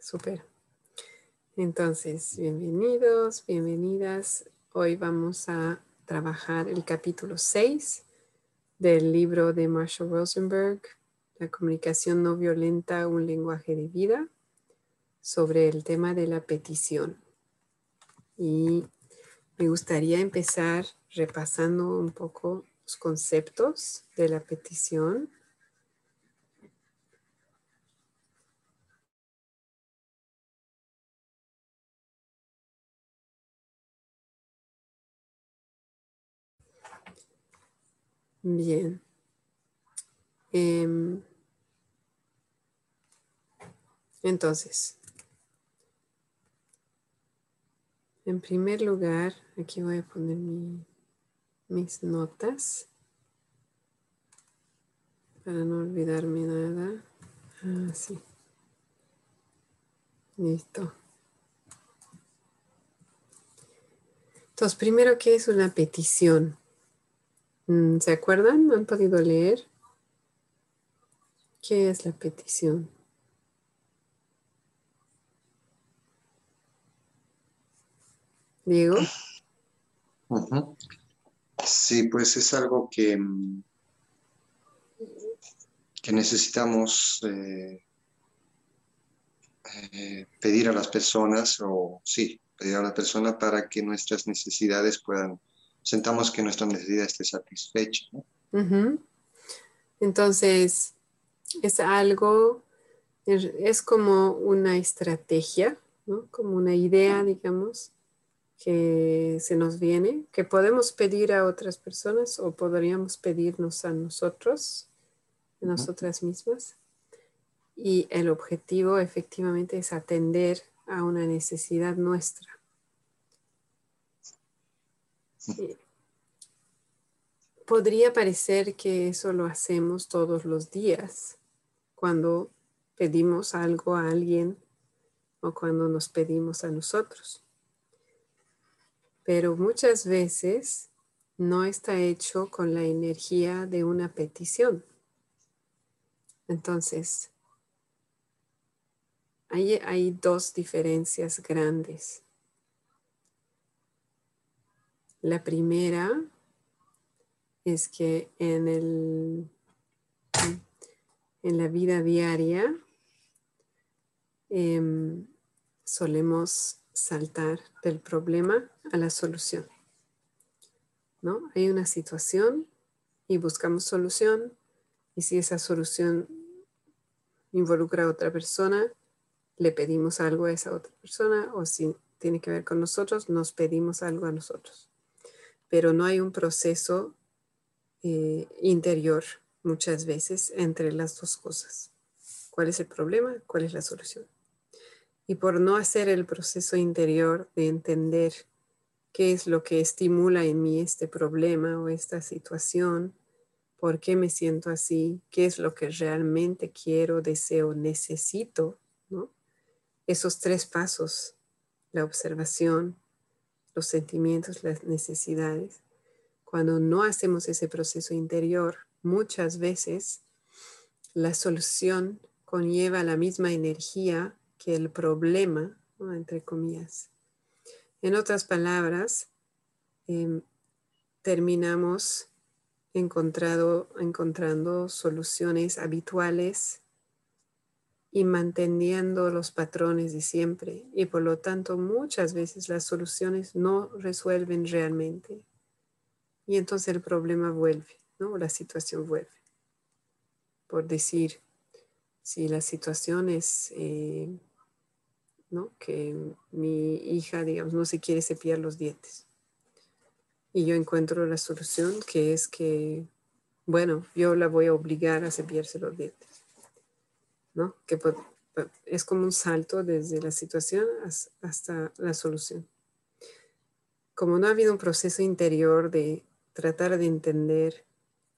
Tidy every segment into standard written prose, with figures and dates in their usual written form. Súper. Entonces, bienvenidos, bienvenidas. Hoy vamos a trabajar el capítulo 6 del libro de Marshall Rosenberg, La comunicación no violenta, un lenguaje de vida, sobre el tema de la petición. Y me gustaría empezar repasando un poco los conceptos de la petición. Bien. Entonces, en primer lugar, aquí voy a poner mis notas para no olvidarme nada. Así. Listo. Entonces, primero, ¿qué es una petición? ¿Se acuerdan? ¿No han podido leer? ¿Qué es la petición? Diego. Uh-huh. Sí, pues es algo que necesitamos pedir a las personas, o sí, pedir a la persona para que nuestras necesidades puedan, sentamos que nuestra necesidad esté satisfecha, ¿no? Uh-huh. Entonces, es algo, es como una estrategia, ¿no? Como una idea, digamos, que se nos viene, que podemos pedir a otras personas o podríamos pedirnos a nosotros, a nosotras mismas. Y el objetivo efectivamente es atender a una necesidad nuestra. Sí. Podría parecer que eso lo hacemos todos los días cuando pedimos algo a alguien o cuando nos pedimos a nosotros. Pero muchas veces no está hecho con la energía de una petición. Entonces, hay dos diferencias grandes. La primera es que en la vida diaria solemos saltar del problema a la solución, ¿no? Hay una situación y buscamos solución, y si esa solución involucra a otra persona, le pedimos algo a esa otra persona, o si tiene que ver con nosotros, nos pedimos algo a nosotros. Pero no hay un proceso interior muchas veces entre las dos cosas. ¿Cuál es el problema? ¿Cuál es la solución? Y por no hacer el proceso interior de entender qué es lo que estimula en mí este problema o esta situación, por qué me siento así, qué es lo que realmente quiero, deseo, necesito, ¿no? Esos tres pasos, la observación, los sentimientos, las necesidades. Cuando no hacemos ese proceso interior, muchas veces la solución conlleva la misma energía que el problema, ¿no? Entre comillas. En otras palabras, terminamos encontrando soluciones habituales y manteniendo los patrones de siempre. Y por lo tanto, muchas veces las soluciones no resuelven realmente. Y entonces el problema vuelve, ¿no? La situación vuelve. Por decir, si la situación es ¿no? que mi hija, digamos, no se quiere cepillar los dientes. Y yo encuentro la solución que es que, bueno, yo la voy a obligar a cepillarse los dientes, ¿no? Que es como un salto desde la situación hasta la solución. Como no ha habido un proceso interior de tratar de entender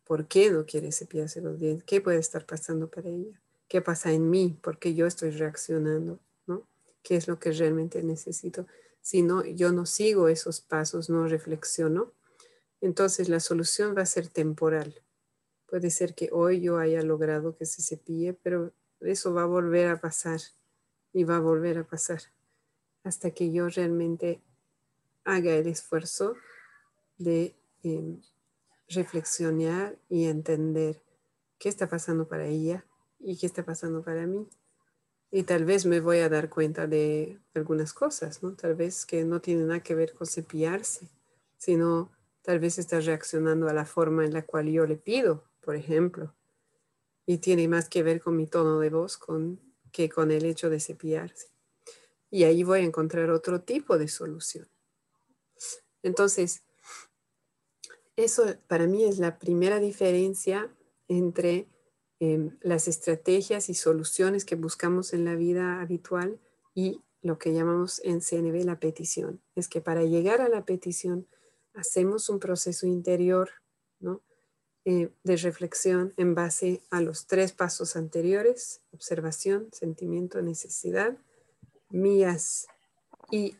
por qué no quiere cepillarse los dientes, qué puede estar pasando para ella, qué pasa en mí, por qué yo estoy reaccionando, ¿no? Qué es lo que realmente necesito. Si no, yo no sigo esos pasos, no reflexiono, entonces la solución va a ser temporal. Puede ser que hoy yo haya logrado que se cepille, pero eso va a volver a pasar y va a volver a pasar hasta que yo realmente haga el esfuerzo de reflexionar y entender qué está pasando para ella y qué está pasando para mí. Y tal vez me voy a dar cuenta de algunas cosas, ¿no? Tal vez que no tiene nada que ver con cepillarse, sino tal vez está reaccionando a la forma en la cual yo le pido, por ejemplo. Y tiene más que ver con mi tono de voz que con el hecho de cepillarse. Y ahí voy a encontrar otro tipo de solución. Entonces, eso para mí es la primera diferencia entre las estrategias y soluciones que buscamos en la vida habitual y lo que llamamos en CNV la petición. Es que para llegar a la petición hacemos un proceso interior, ¿no? De reflexión en base a los tres pasos anteriores: observación, sentimiento, necesidad, mías y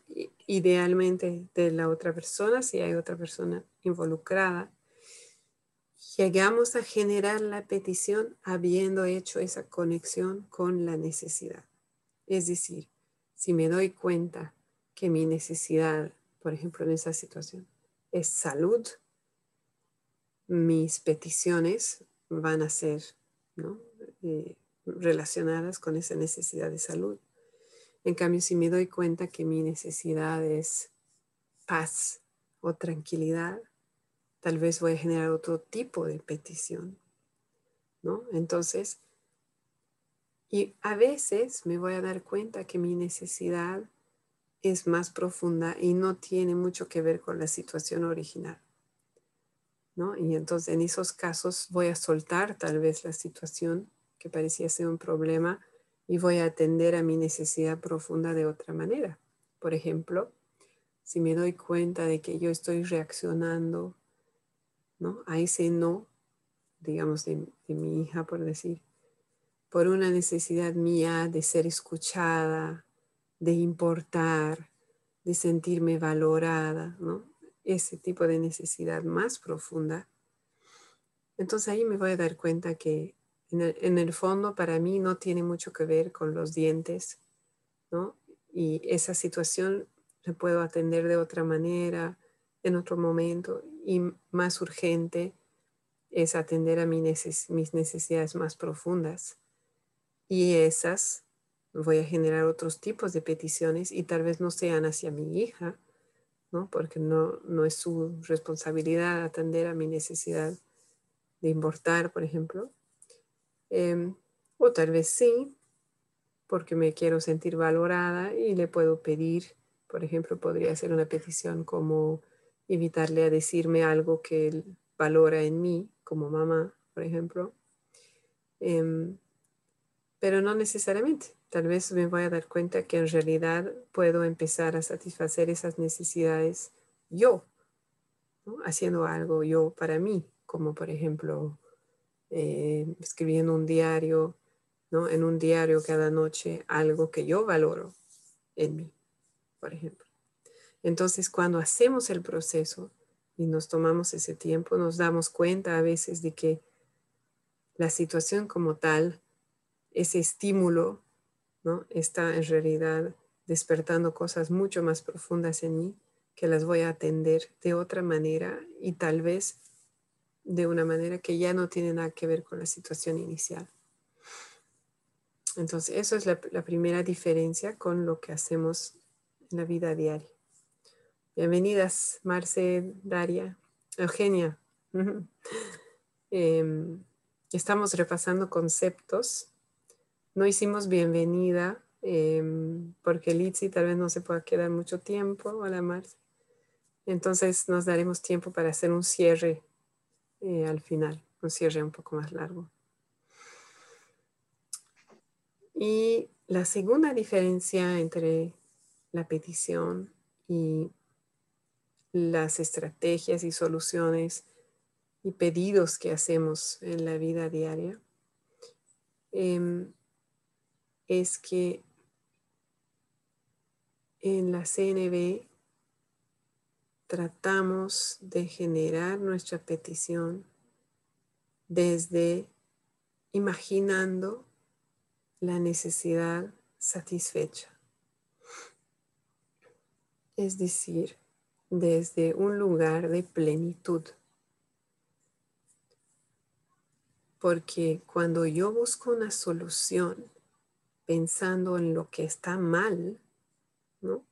idealmente de la otra persona, si hay otra persona involucrada. Llegamos a generar la petición habiendo hecho esa conexión con la necesidad. Es decir, si me doy cuenta que mi necesidad, por ejemplo, en esa situación, es salud, mis peticiones van a ser, ¿no?, relacionadas con esa necesidad de salud. En cambio, si me doy cuenta que mi necesidad es paz o tranquilidad, tal vez voy a generar otro tipo de petición, ¿no? Entonces, y a veces me voy a dar cuenta que mi necesidad es más profunda y no tiene mucho que ver con la situación original, ¿no? Y entonces en esos casos voy a soltar tal vez la situación que parecía ser un problema y voy a atender a mi necesidad profunda de otra manera. Por ejemplo, si me doy cuenta de que yo estoy reaccionando, ¿no?, a ese no, digamos, de mi hija, por decir, por una necesidad mía de ser escuchada, de importar, de sentirme valorada, ¿no?, ese tipo de necesidad más profunda, entonces ahí me voy a dar cuenta que en el fondo para mí no tiene mucho que ver con los dientes, ¿no? Y esa situación la puedo atender de otra manera, en otro momento, y más urgente es atender a mis necesidades más profundas. Y esas voy a generar otros tipos de peticiones y tal vez no sean hacia mi hija, ¿no?, porque no es su responsabilidad atender a mi necesidad de importar, por ejemplo. O tal vez sí, porque me quiero sentir valorada y le puedo pedir, por ejemplo, podría hacer una petición como invitarle a decirme algo que él valora en mí, como mamá, por ejemplo. Pero no necesariamente. Tal vez me voy a dar cuenta que en realidad puedo empezar a satisfacer esas necesidades yo, ¿no?, haciendo algo yo para mí, como por ejemplo escribiendo un diario, ¿no?, en un diario cada noche algo que yo valoro en mí, por ejemplo. Entonces, cuando hacemos el proceso y nos tomamos ese tiempo, nos damos cuenta a veces de que la situación como tal, ese estímulo, ¿no?, está en realidad despertando cosas mucho más profundas en mí que las voy a atender de otra manera y tal vez de una manera que ya no tiene nada que ver con la situación inicial. Entonces, eso es la primera diferencia con lo que hacemos en la vida diaria. Bienvenidas, Marce, Daria, Eugenia. Estamos repasando conceptos. No hicimos bienvenida porque Litzi tal vez no se pueda quedar mucho tiempo. Hola, Marce. Entonces nos daremos tiempo para hacer un cierre al final, un cierre un poco más largo. Y la segunda diferencia entre la petición y las estrategias y soluciones y pedidos que hacemos en la vida diaria es que en la CNV tratamos de generar nuestra petición desde imaginando la necesidad satisfecha. Es decir, desde un lugar de plenitud. Porque cuando yo busco una solución pensando en lo que está mal, ¿no?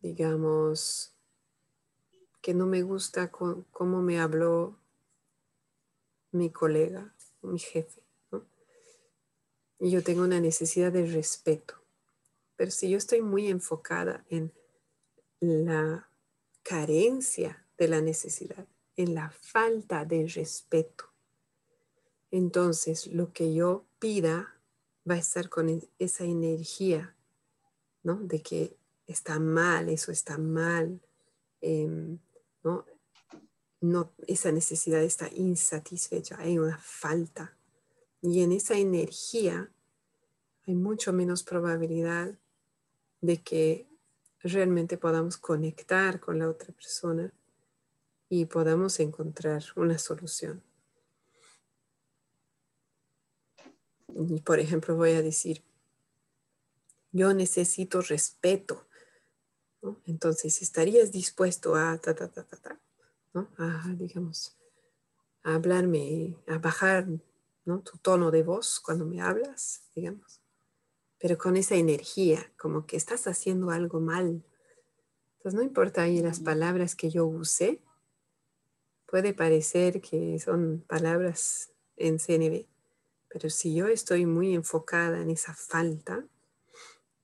Digamos que no me gusta cómo me habló mi colega, mi jefe, ¿no? Y yo tengo una necesidad de respeto. Pero si yo estoy muy enfocada en la carencia de la necesidad, en la falta de respeto, entonces lo que yo pida va a estar con esa energía, ¿no? De que está mal, eso está mal, ¿no? No, esa necesidad está insatisfecha, hay una falta. Y en esa energía hay mucho menos probabilidad de que realmente podamos conectar con la otra persona y podamos encontrar una solución. Y por ejemplo voy a decir, yo necesito respeto, ¿no? Entonces, ¿estarías dispuesto a ¿no? A, digamos, a hablarme, a bajar, ¿no? Tu tono de voz cuando me hablas, digamos, pero con esa energía, como que estás haciendo algo mal. Entonces no importa ahí las palabras que yo usé, puede parecer que son palabras en CNV, pero si yo estoy muy enfocada en esa falta,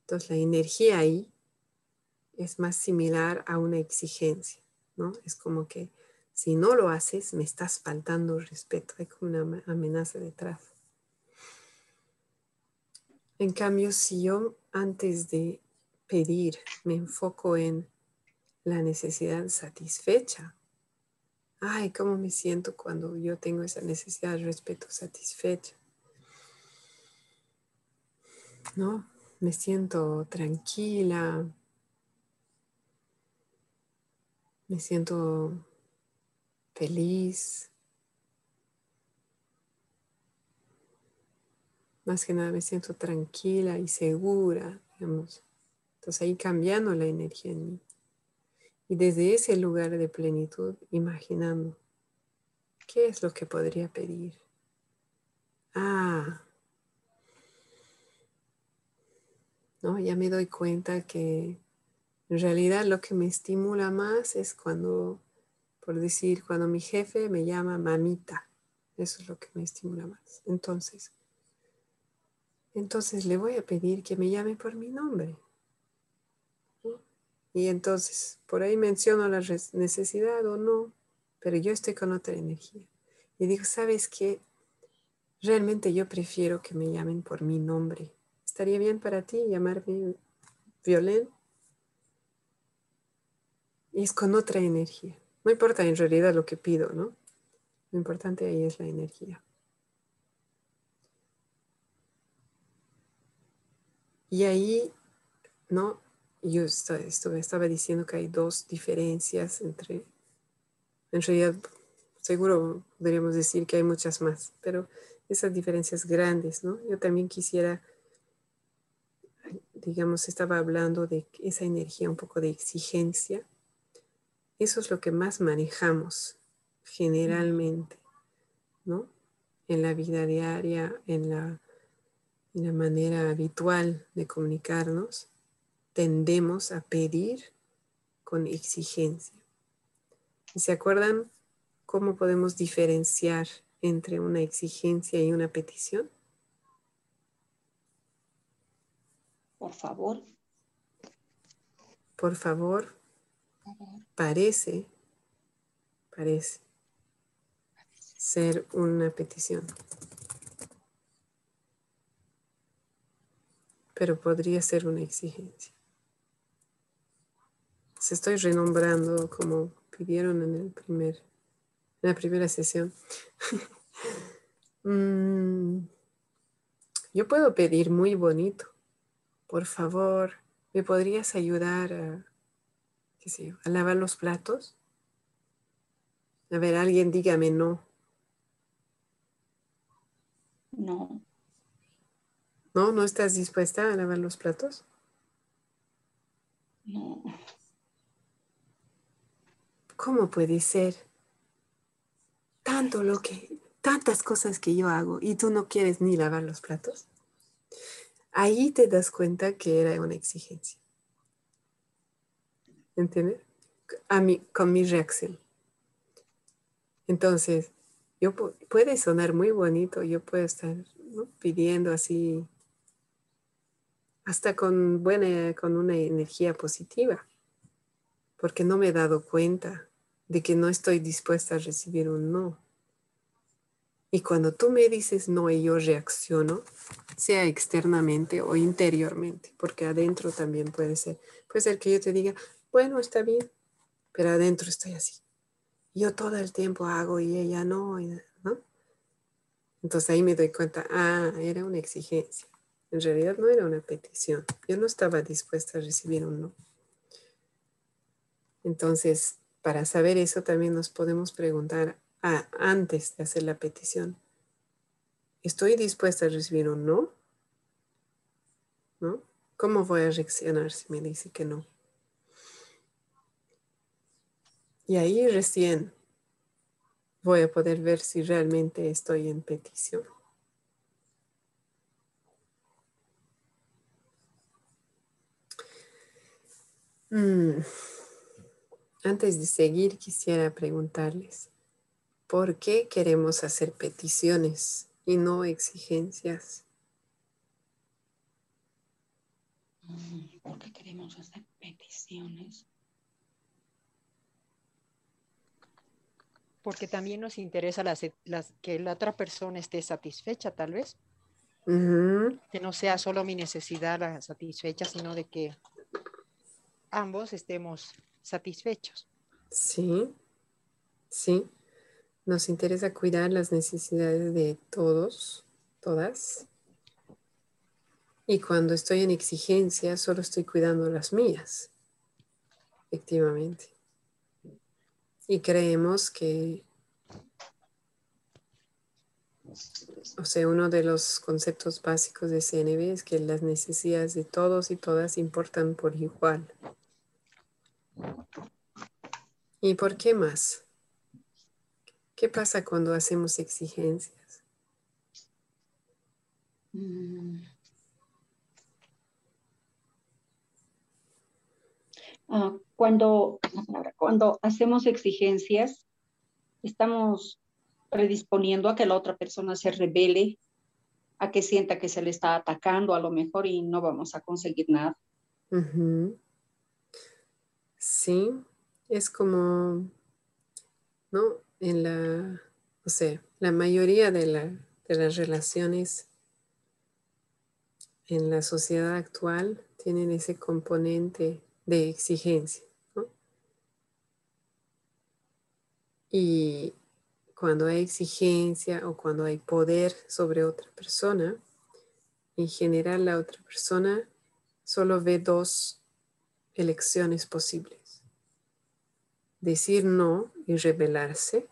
entonces la energía ahí es más similar a una exigencia, ¿no? Es como que si no lo haces, me estás faltando respeto. Hay como una amenaza detrás. En cambio, si yo antes de pedir me enfoco en la necesidad satisfecha, ay, cómo me siento cuando yo tengo esa necesidad de respeto satisfecha, ¿no? Me siento tranquila, me siento feliz. Más que nada me siento tranquila y segura, digamos. Entonces ahí cambiando la energía en mí. Y desde ese lugar de plenitud, imaginando, ¿qué es lo que podría pedir? Ah, no, ya me doy cuenta que en realidad lo que me estimula más es cuando, por decir, cuando mi jefe me llama mamita. Eso es lo que me estimula más. Entonces le voy a pedir que me llame por mi nombre. ¿Sí? Y entonces por ahí menciono la necesidad o no, pero yo estoy con otra energía. Y digo, ¿sabes qué? Realmente yo prefiero que me llamen por mi nombre. ¿Estaría bien para ti llamarme Violén? Y es con otra energía. No importa en realidad lo que pido, ¿no? Lo importante ahí es la energía. Y ahí, ¿no? Yo estaba diciendo que hay dos diferencias entre... En realidad, seguro podríamos decir que hay muchas más, pero esas diferencias grandes, ¿no? Yo también quisiera... Digamos, estaba hablando de esa energía un poco de exigencia. Eso es lo que más manejamos generalmente, ¿no? En la vida diaria, en la manera habitual de comunicarnos, tendemos a pedir con exigencia. ¿Se acuerdan cómo podemos diferenciar entre una exigencia y una petición? Por favor. Por favor. Parece ser una petición. Pero podría ser una exigencia. Se estoy renombrando como pidieron en la primera sesión. Yo puedo pedir muy bonito. Por favor, ¿me podrías ayudar a, qué sé yo, a lavar los platos? A ver, alguien dígame no. No. ¿No? ¿No estás dispuesta a lavar los platos? No. ¿Cómo puede ser? Tantas cosas que yo hago y tú no quieres ni lavar los platos. Ahí te das cuenta que era una exigencia. ¿Entiendes? Con mi reacción. Entonces, puede sonar muy bonito, yo puedo estar, ¿no?, pidiendo así, hasta con una energía positiva, porque no me he dado cuenta de que no estoy dispuesta a recibir un no. Y cuando tú me dices no y yo reacciono, sea externamente o interiormente, porque adentro también puede ser que yo te diga, bueno, está bien, pero adentro estoy así. Yo todo el tiempo hago y ella no, ¿no? Entonces ahí me doy cuenta, era una exigencia. En realidad no era una petición. Yo no estaba dispuesta a recibir un no. Entonces, para saber eso también nos podemos preguntar antes de hacer la petición. ¿Estoy dispuesta a recibir un no? ¿No? ¿Cómo voy a reaccionar si me dice que no? Y ahí recién voy a poder ver si realmente estoy en petición. Antes de seguir, quisiera preguntarles, ¿por qué queremos hacer peticiones y no exigencias? ¿Por qué queremos hacer peticiones? Porque también nos interesa que la otra persona esté satisfecha, tal vez. Uh-huh. Que no sea solo mi necesidad la satisfecha, sino de que ambos estemos satisfechos. Sí, sí. Nos interesa cuidar las necesidades de todos, todas. Y cuando estoy en exigencia, solo estoy cuidando las mías, efectivamente. Y creemos que, o sea, uno de los conceptos básicos de CNV es que las necesidades de todos y todas importan por igual. ¿Y por qué más? ¿Qué pasa cuando hacemos exigencias? Cuando hacemos exigencias, estamos predisponiendo a que la otra persona se rebele, a que sienta que se le está atacando a lo mejor y no vamos a conseguir nada. Uh-huh. Sí, es como, ¿no? La mayoría de las relaciones en la sociedad actual tienen ese componente de exigencia, ¿no? Y cuando hay exigencia o cuando hay poder sobre otra persona, en general la otra persona solo ve dos elecciones posibles: decir no y rebelarse,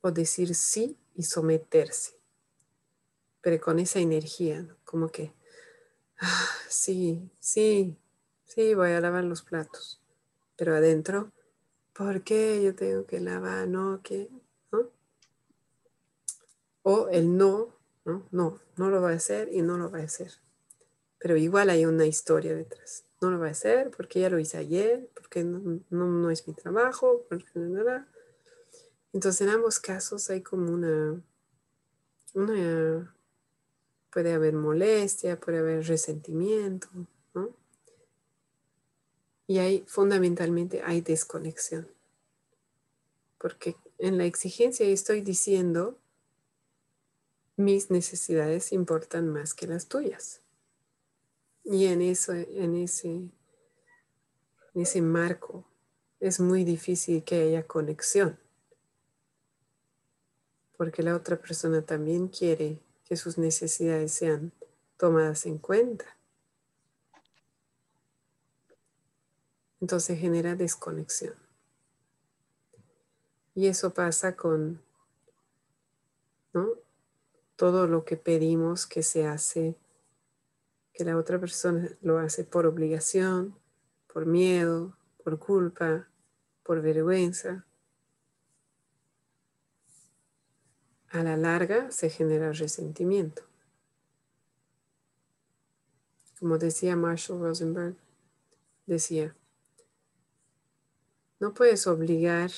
o decir sí y someterse, pero con esa energía, ¿no? Como que sí, voy a lavar los platos, pero adentro, ¿por qué yo tengo que lavar? No, ¿qué? ¿No? O el no lo va a hacer y no lo va a hacer. Pero igual hay una historia detrás. No lo va a hacer porque ya lo hice ayer, porque no es mi trabajo, porque nada. Entonces en ambos casos hay como una puede haber molestia, puede haber resentimiento, ¿no? Y fundamentalmente hay desconexión. Porque en la exigencia estoy diciendo, mis necesidades importan más que las tuyas. Y en ese marco es muy difícil que haya conexión. Porque la otra persona también quiere que sus necesidades sean tomadas en cuenta. Entonces genera desconexión. Y eso pasa con, ¿no?, todo lo que pedimos que se hace, que la otra persona lo hace por obligación, por miedo, por culpa, por vergüenza. A la larga se genera resentimiento. Como decía Marshall Rosenberg, decía, no puedes obligar,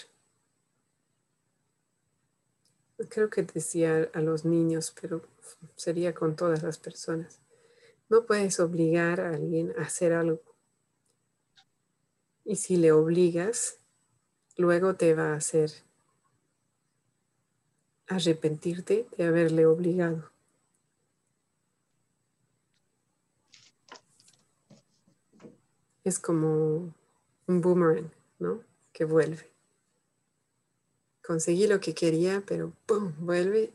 creo que decía a los niños, pero sería con todas las personas. No puedes obligar a alguien a hacer algo. Y si le obligas, luego te va a hacer arrepentirte de haberle obligado. Es como un boomerang, ¿no? Que vuelve. Conseguí lo que quería, pero ¡pum! Vuelve,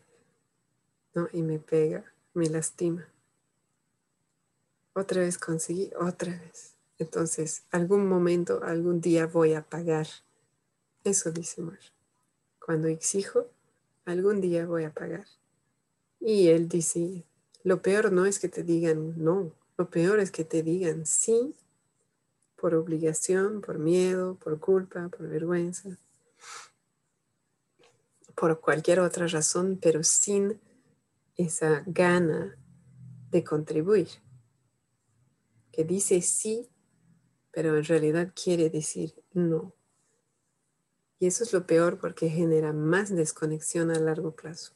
¿no? Y me pega, me lastima. Otra vez conseguí, otra vez. Entonces, algún momento, algún día voy a pagar. Eso dice Mar. Cuando exijo, algún día voy a pagar. Y él dice, lo peor no es que te digan no, lo peor es que te digan sí, por obligación, por miedo, por culpa, por vergüenza, por cualquier otra razón, pero sin esa gana de contribuir. Que dice sí, pero en realidad quiere decir no. Y eso es lo peor porque genera más desconexión a largo plazo.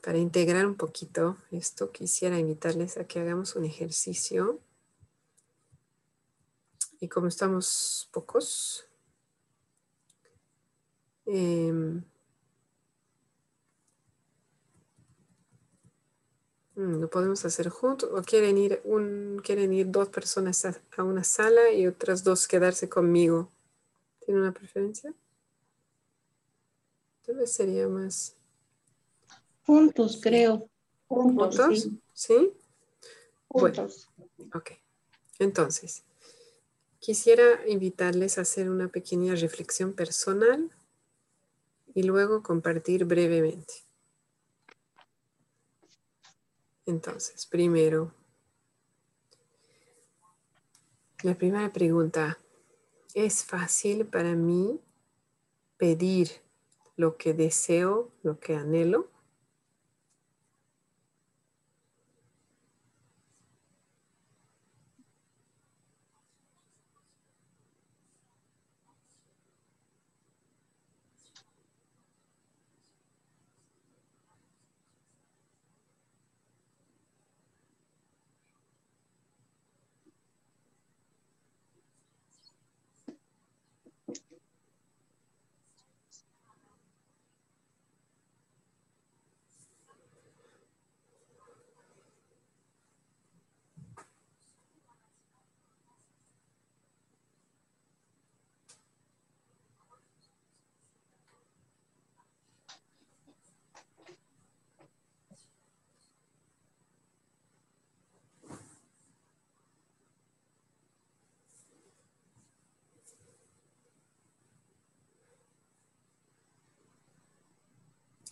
Para integrar un poquito esto, quisiera invitarles a que hagamos un ejercicio. Y como estamos pocos, lo podemos hacer juntos, o quieren ir dos personas a una sala y otras dos quedarse conmigo. ¿Tiene una preferencia? Tal vez sería más... Juntos, creo. ¿Juntos? ¿Sí? Juntos. Bueno, ok. Entonces, quisiera invitarles a hacer una pequeña reflexión personal y luego compartir brevemente. Entonces, primero, la primera pregunta, ¿es fácil para mí pedir lo que deseo, lo que anhelo?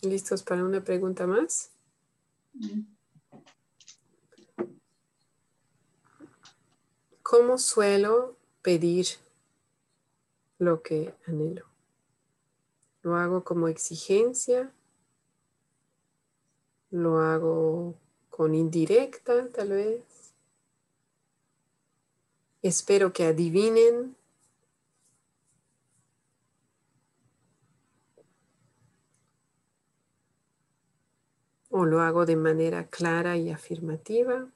¿Listos para una pregunta más? ¿Cómo suelo pedir lo que anhelo? ¿Lo hago como exigencia? ¿Lo hago con indirecta, tal vez? ¿Espero que adivinen? ¿O lo hago de manera clara y afirmativa?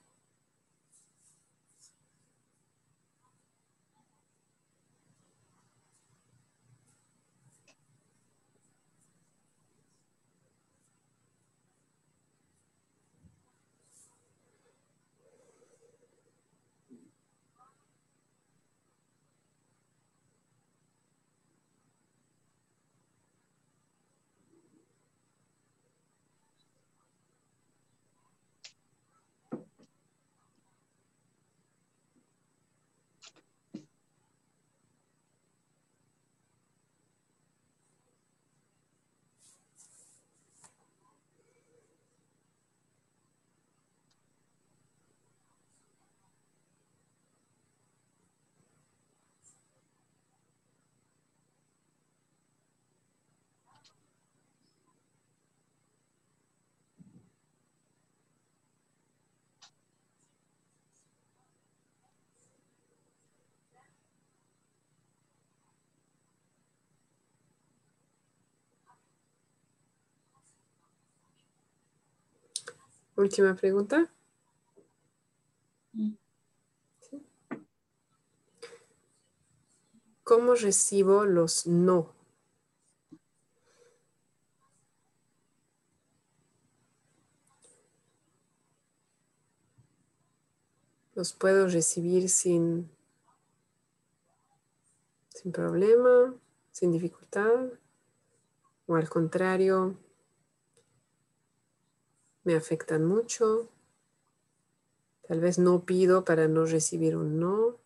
Última pregunta. ¿Sí? ¿Cómo recibo los no? ¿Los puedo recibir sin problema, sin dificultad? ¿O al contrario, me afectan mucho? Tal vez no pido para no recibir un no.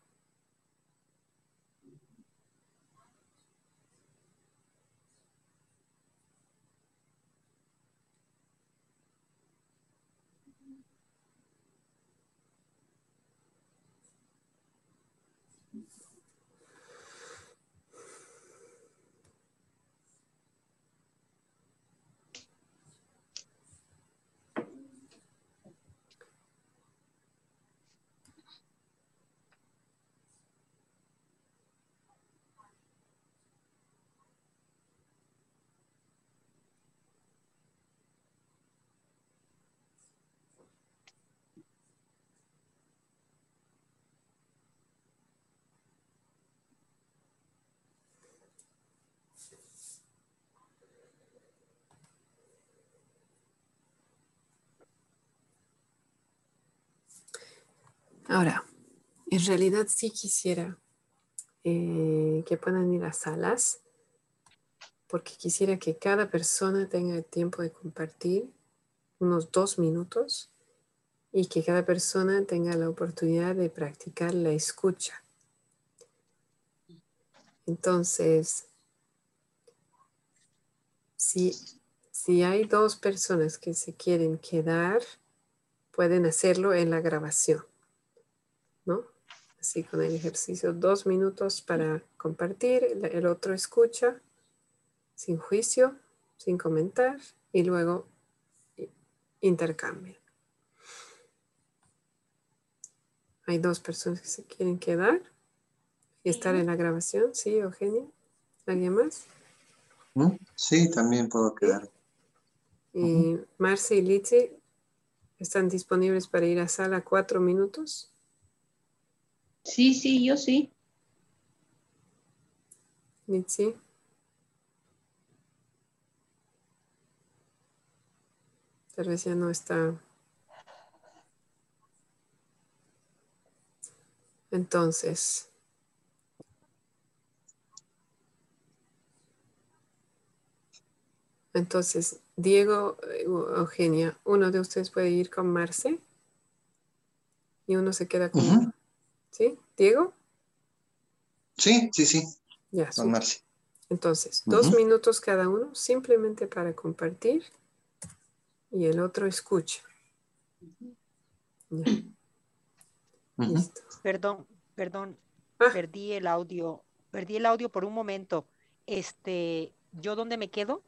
Ahora, en realidad sí quisiera que puedan ir a salas, porque quisiera que cada persona tenga el tiempo de compartir unos 2 minutos y que cada persona tenga la oportunidad de practicar la escucha. Entonces, si hay 2 personas que se quieren quedar, pueden hacerlo en la grabación, ¿no? Así con el ejercicio, 2 minutos para compartir, el otro escucha, sin juicio, sin comentar, y luego intercambia. Hay 2 personas que se quieren quedar y estar en la grabación. Sí, Eugenia. ¿Alguien más? Sí, también puedo quedar. Y Marce y Litzi están disponibles para ir a sala 4 minutos. Sí, yo sí. Litzi. Tal vez ya no está. Entonces, Diego, Eugenia, uno de ustedes puede ir con Marce y uno se queda con... ¿Sí? ¿Diego? Sí. Ya, con Marcia. Entonces, 2 minutos cada uno, simplemente para compartir y el otro escucha. Listo. Perdón, perdí el audio. Perdí el audio por un momento. ¿Yo dónde me quedo?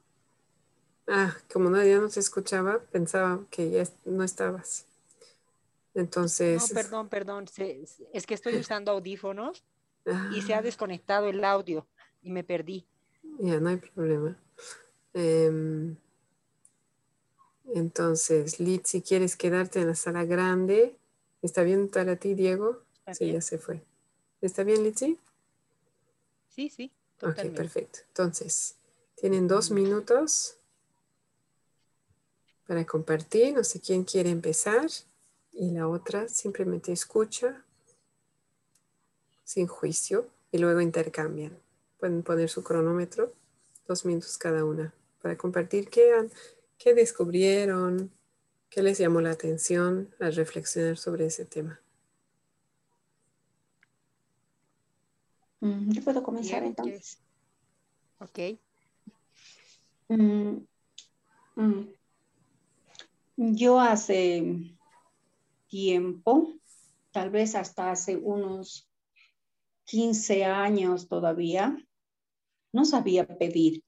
Como nadie nos escuchaba, pensaba que ya no estabas. Entonces... No, perdón. Es que estoy usando audífonos y se ha desconectado el audio y me perdí. Ya, no hay problema. Entonces, Lid, si quieres quedarte en la sala grande, ¿está bien para ti, Diego? Sí, ya se fue. ¿Está bien, Litzi? Sí. Totalmente. Ok, perfecto. Entonces, tienen 2 minutos para compartir. No sé quién quiere empezar. Y la otra simplemente escucha sin juicio y luego intercambian. Pueden poner su cronómetro, 2 minutos cada una, para compartir qué descubrieron, qué les llamó la atención al reflexionar sobre ese tema. Yo puedo comenzar entonces. Ok. Yo hace... tiempo, tal vez hasta hace unos 15 años todavía, no sabía pedir.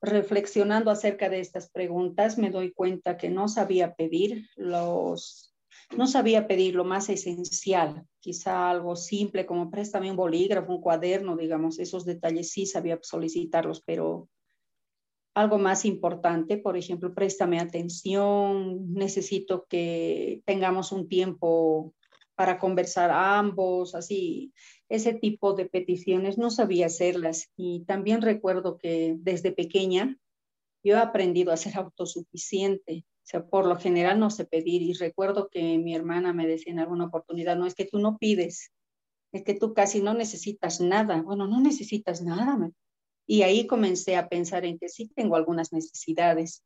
Reflexionando acerca de estas preguntas, me doy cuenta que no sabía pedir lo más esencial, quizá algo simple como préstame un bolígrafo, un cuaderno, digamos, esos detalles sí sabía solicitarlos, pero algo más importante, por ejemplo, préstame atención, necesito que tengamos un tiempo para conversar ambos, así, ese tipo de peticiones no sabía hacerlas. Y también recuerdo que desde pequeña yo he aprendido a ser autosuficiente, o sea, por lo general no sé pedir. Y recuerdo que mi hermana me decía en alguna oportunidad, no, es que tú no pides, es que tú casi no necesitas nada. Bueno, no necesitas nada. Y ahí comencé a pensar en que sí tengo algunas necesidades.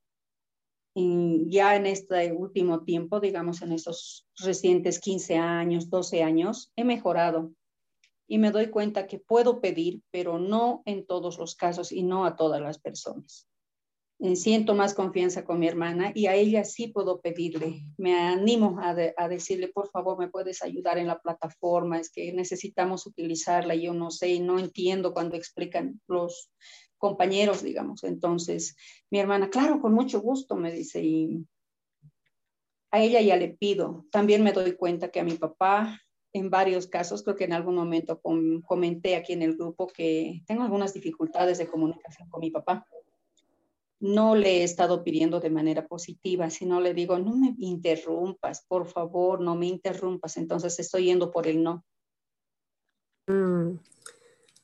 Y ya en este último tiempo, digamos en estos recientes 15 años, 12 años, he mejorado y me doy cuenta que puedo pedir, pero no en todos los casos y no a todas las personas. Siento más confianza con mi hermana y a ella sí puedo pedirle. Me animo a decirle, por favor, ¿me puedes ayudar en la plataforma? Es que necesitamos utilizarla, yo no sé, no entiendo cuando explican los compañeros, digamos. Entonces, mi hermana, claro, con mucho gusto, me dice. Y a ella ya le pido. También me doy cuenta que a mi papá, en varios casos, creo que en algún momento comenté aquí en el grupo que tengo algunas dificultades de comunicación con mi papá. No le he estado pidiendo de manera positiva, sino le digo, no me interrumpas, por favor, no me interrumpas. Entonces estoy yendo por el no.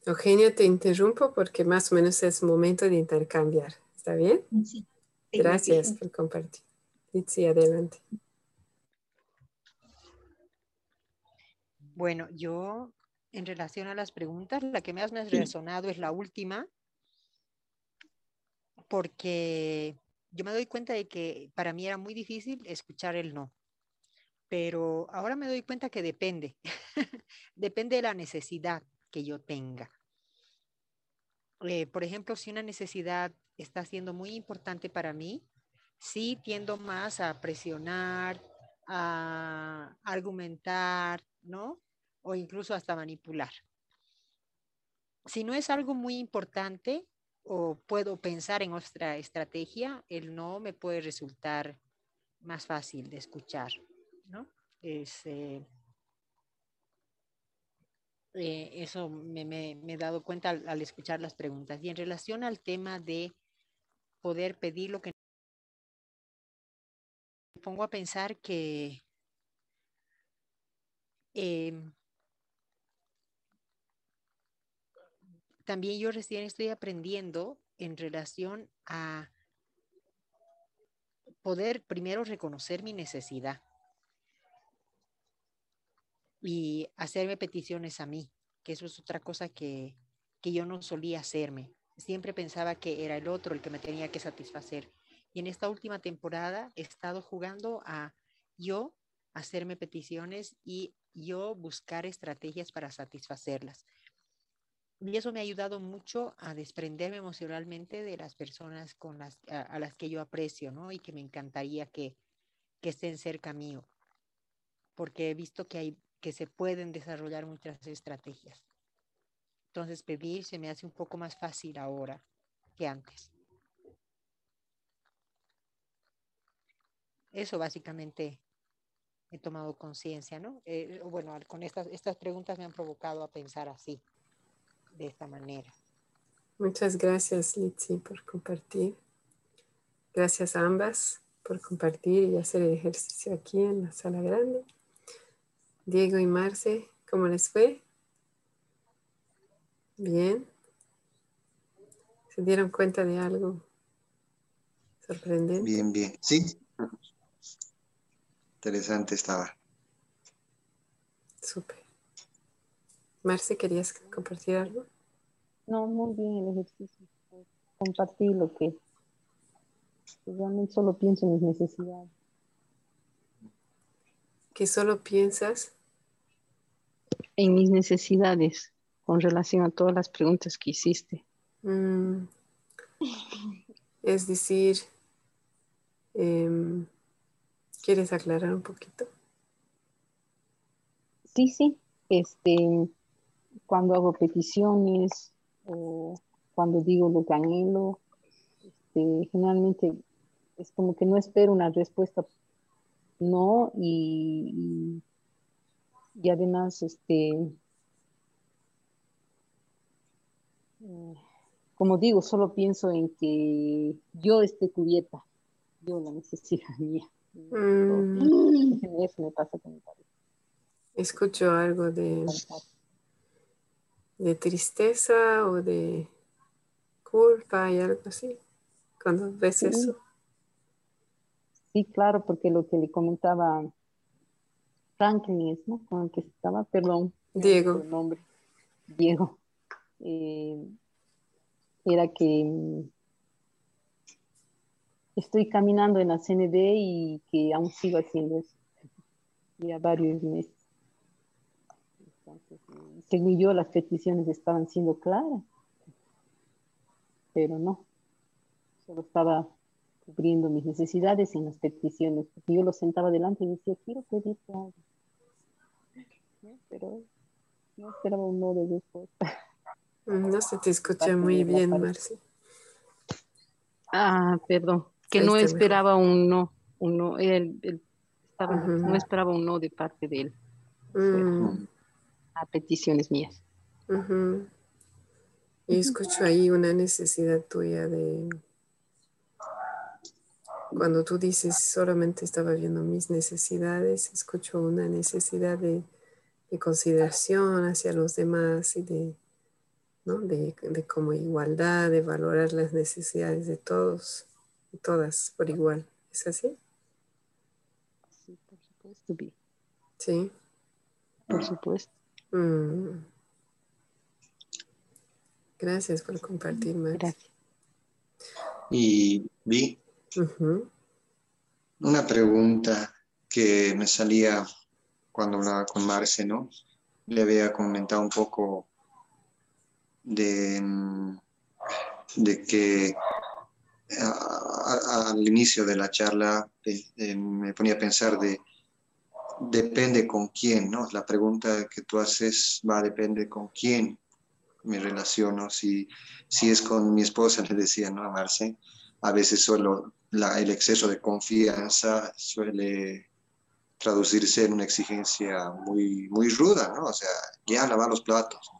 Eugenia, te interrumpo porque más o menos es momento de intercambiar. ¿Está bien? Sí. Gracias por compartir. Litzi, adelante. Bueno, yo en relación a las preguntas, la que más me ha resonado es la última. Porque yo me doy cuenta de que para mí era muy difícil escuchar el no, pero ahora me doy cuenta que depende, depende de la necesidad que yo tenga. Por ejemplo, si una necesidad está siendo muy importante para mí, sí tiendo más a presionar, a argumentar, ¿no? O incluso hasta manipular. Si no es algo muy importante, o puedo pensar en otra estrategia, el no me puede resultar más fácil de escuchar, ¿no? Eso me he dado cuenta al escuchar las preguntas. Y en relación al tema de poder pedir lo que me pongo a pensar que también yo recién estoy aprendiendo en relación a poder primero reconocer mi necesidad y hacerme peticiones a mí, que eso es otra cosa que yo no solía hacerme. Siempre pensaba que era el otro el que me tenía que satisfacer. Y en esta última temporada he estado jugando a yo hacerme peticiones y yo buscar estrategias para satisfacerlas. Y eso me ha ayudado mucho a desprenderme emocionalmente de las personas a las que yo aprecio, ¿no? Y que me encantaría que estén cerca mío, porque he visto que se pueden desarrollar muchas estrategias. Entonces pedir se me hace un poco más fácil ahora que antes. Eso básicamente he tomado conciencia, ¿no? Bueno, con estas preguntas me han provocado a pensar así. De esta manera. Muchas gracias, Litzi, por compartir. Gracias a ambas por compartir y hacer el ejercicio aquí en la sala grande. Diego y Marce, ¿cómo les fue? Bien. ¿Se dieron cuenta de algo sorprendente? Bien, bien. Sí. Interesante estaba. Súper. Marce, ¿querías compartir algo? No, muy bien el ejercicio. Compartí lo que ya no solo pienso en mis necesidades. ¿Que solo piensas? En mis necesidades, con relación a todas las preguntas que hiciste. Es decir, ¿quieres aclarar un poquito? Sí, sí. Cuando hago peticiones o cuando digo lo que anhelo, generalmente es como que no espero una respuesta, no, y además como digo, solo pienso en que yo esté cubierta. Yo la necesidad mía. Eso me pasa con mi padre. Escucho algo de tristeza o de culpa y algo así, cuando ves eso. Sí, claro, porque lo que le comentaba Franklin es, ¿no? Con el que estaba, perdón. Diego. El nombre. Diego. Era que estoy caminando en la CNV y que aún sigo haciendo eso. Ya varios meses. Entonces, según yo, las peticiones estaban siendo claras. Pero no. Solo estaba cubriendo mis necesidades en las peticiones. Porque yo lo sentaba delante y decía, quiero pedirte algo. Pero no esperaba un modo de respuesta. No se te escucha muy bien, Marce. Ah, perdón. Que no esperaba un no. Un no. Él estaba, no esperaba un no de parte de él. A peticiones mías. Y escucho ahí una necesidad tuya de... Cuando tú dices solamente estaba viendo mis necesidades, escucho una necesidad de consideración hacia los demás y de... ¿no? De como igualdad, de valorar las necesidades de todos y todas por igual. ¿Es así? Sí, por supuesto. Sí. Por supuesto. Gracias por compartir, Marce. Gracias. Y Vi, una pregunta que me salía cuando hablaba con Marce, ¿no? Le había comentado un poco de que al inicio de la charla me ponía a pensar de depende con quién, ¿no? La pregunta que tú haces va, depende con quién me relaciono. Si es con mi esposa, le decía, ¿no? A Marce, a veces solo el exceso de confianza suele traducirse en una exigencia muy, muy ruda, ¿no? O sea, ya lavar los platos, ¿no?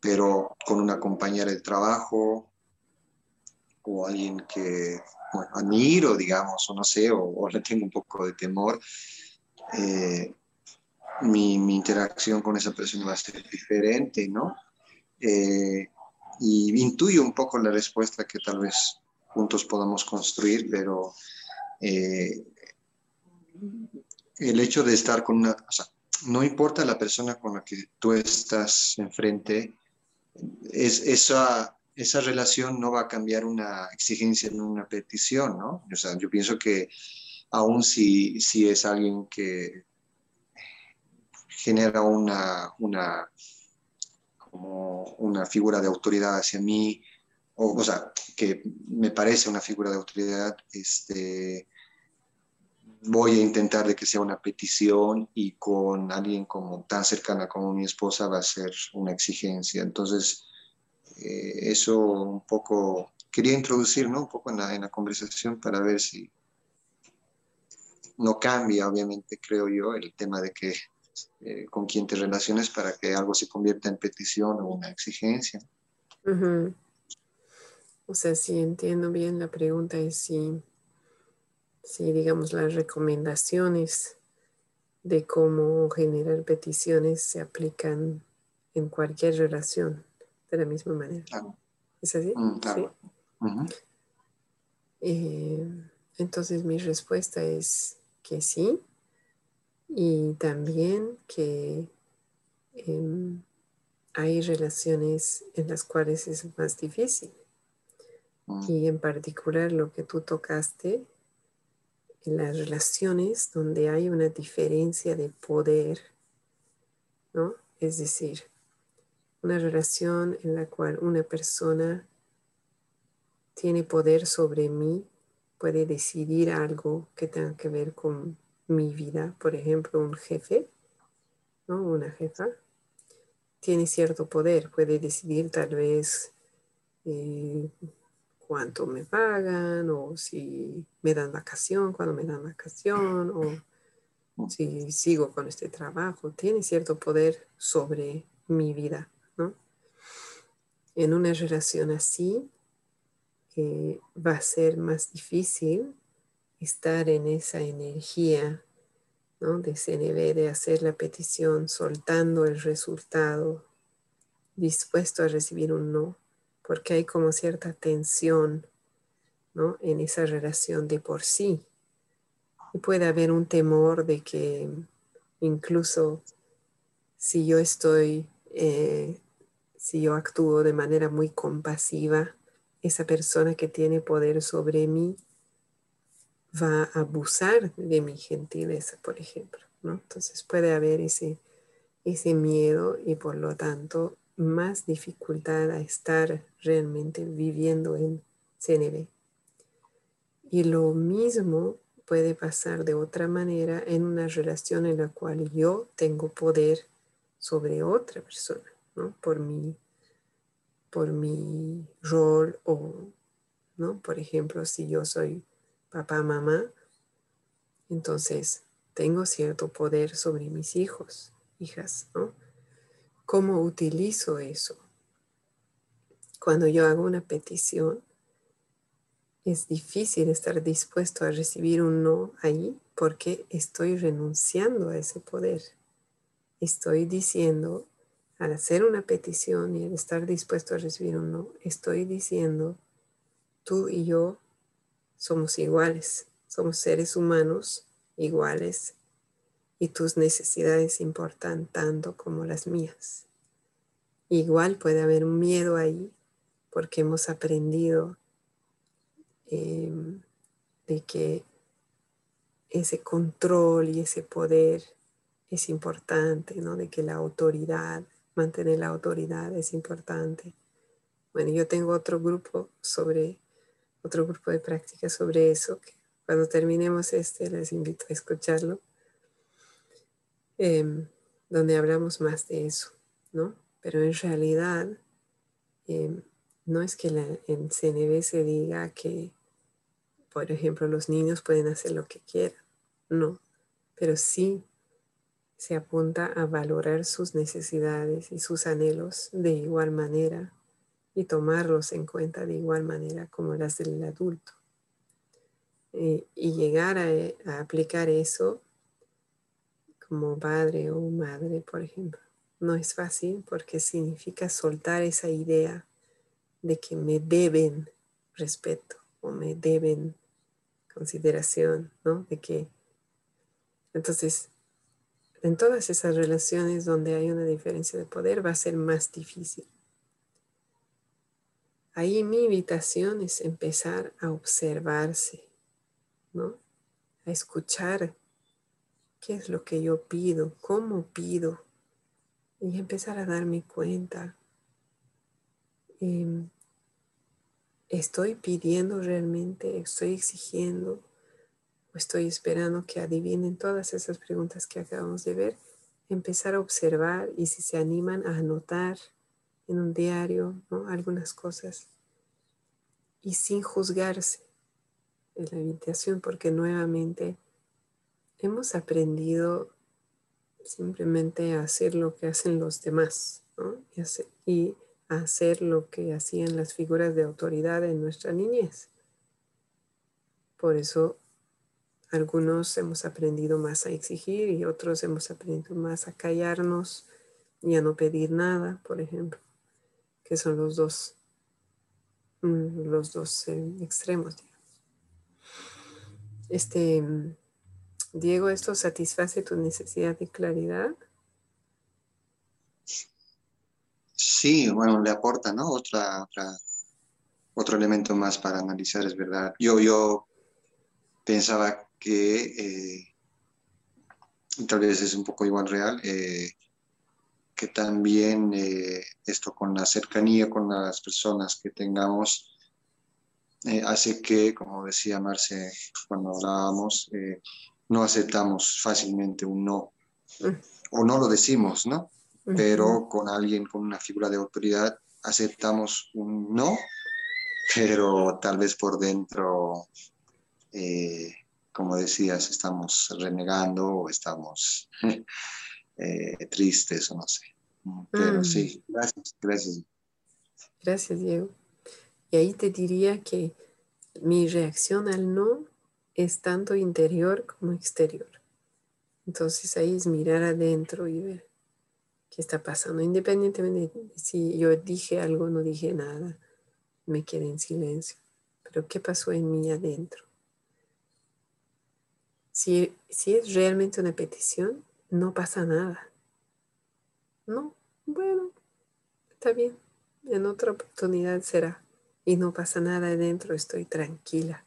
Pero con una compañera de trabajo o alguien que, bueno, admiro, digamos, o no sé, o le tengo un poco de temor, mi interacción con esa persona va a ser diferente, ¿no? Y intuyo un poco la respuesta que tal vez juntos podamos construir, pero el hecho de estar con una... O sea, no importa la persona con la que tú estás enfrente, esa relación no va a cambiar una exigencia en una petición, ¿no? O sea, yo pienso que aun si es alguien que genera como una figura de autoridad hacia mí, o sea, que me parece una figura de autoridad, voy a intentar de que sea una petición, y con alguien como tan cercana como mi esposa va a ser una exigencia. Entonces, eso un poco quería introducir, ¿no? Un poco en la conversación para ver si no cambia, obviamente, creo yo, el tema de que con quién te relaciones para que algo se convierta en petición o una exigencia. O sea, si entiendo bien, la pregunta es si digamos las recomendaciones de cómo generar peticiones se aplican en cualquier relación de la misma manera. Claro. ¿Es así? Claro. Sí. Entonces mi respuesta es que sí, y también que hay relaciones en las cuales es más difícil, y en particular lo que tú tocaste, en las relaciones donde hay una diferencia de poder, ¿no? Es decir, una relación en la cual una persona tiene poder sobre mí, puede decidir algo que tenga que ver con mi vida. Por ejemplo, un jefe, ¿no? Una jefa tiene cierto poder, puede decidir tal vez cuánto me pagan, o si me dan vacación, cuando me dan vacación, o si sigo con este trabajo. Tiene cierto poder sobre mi vida, ¿no? en una relación así, que va a ser más difícil estar en esa energía, ¿no?, de CNV, de hacer la petición, soltando el resultado, dispuesto a recibir un no, porque hay como cierta tensión, ¿no?, en esa relación de por sí. Y puede haber un temor de que incluso si yo estoy, si yo actúo de manera muy compasiva, esa persona que tiene poder sobre mí va a abusar de mi gentileza, por ejemplo, ¿no? Entonces puede haber ese miedo y por lo tanto más dificultad a estar realmente viviendo en CNV. Y lo mismo puede pasar de otra manera en una relación en la cual yo tengo poder sobre otra persona, ¿no?, por mi rol o, ¿no?, por ejemplo, si yo soy papá, mamá, entonces tengo cierto poder sobre mis hijos, hijas, ¿no? ¿Cómo utilizo eso? Cuando yo hago una petición, es difícil estar dispuesto a recibir un no ahí porque estoy renunciando a ese poder. Estoy diciendo, al hacer una petición y al estar dispuesto a recibir un no, estoy diciendo, tú y yo somos iguales, somos seres humanos iguales y tus necesidades importan tanto como las mías. Igual puede haber un miedo ahí porque hemos aprendido de que ese control y ese poder es importante, ¿no? De que la autoridad, mantener la autoridad es importante. Bueno, yo tengo otro grupo de prácticas sobre eso, que cuando terminemos les invito a escucharlo, donde hablamos más de eso, ¿no? Pero en realidad no es que en CNV se diga que, por ejemplo, los niños pueden hacer lo que quieran, no, pero sí se apunta a valorar sus necesidades y sus anhelos de igual manera y tomarlos en cuenta de igual manera como las del adulto. Y llegar a aplicar eso como padre o madre, por ejemplo, no es fácil porque significa soltar esa idea de que me deben respeto o me deben consideración, ¿no? De que, entonces, en todas esas relaciones donde hay una diferencia de poder va a ser más difícil. Ahí mi invitación es empezar a observarse, ¿no? A escuchar qué es lo que yo pido, cómo pido, y empezar a darme cuenta. ¿Estoy pidiendo realmente? ¿Estoy exigiendo? ¿O estoy esperando que adivinen todas esas preguntas que acabamos de ver? Empezar a observar y si se animan a anotar en un diario, ¿no?, algunas cosas. Y sin juzgarse en la invitación, porque nuevamente hemos aprendido simplemente a hacer lo que hacen los demás, ¿no? Y a hacer lo que hacían las figuras de autoridad en nuestra niñez. Por eso algunos hemos aprendido más a exigir y otros hemos aprendido más a callarnos y a no pedir nada, por ejemplo, que son los dos extremos, digamos. Diego, ¿esto satisface tu necesidad de claridad? Sí, bueno, le aporta, ¿no? Otro elemento más para analizar, es verdad. Yo pensaba que, tal vez es un poco igual real, que también esto con la cercanía con las personas que tengamos hace que, como decía Marce cuando hablábamos, no aceptamos fácilmente un no, o no lo decimos, ¿no? Pero con alguien, con una figura de autoridad, aceptamos un no, pero tal vez por dentro, como decías, estamos renegando o estamos tristes o no sé. Pero sí, gracias. Gracias, Diego. Y ahí te diría que mi reacción al no es tanto interior como exterior. Entonces ahí es mirar adentro y ver qué está pasando. Independientemente de si yo dije algo o no dije nada, me quedé en silencio. Pero ¿qué pasó en mí adentro? Si es realmente una petición, no pasa nada. No, bueno, está bien. En otra oportunidad será. Y no pasa nada adentro, estoy tranquila.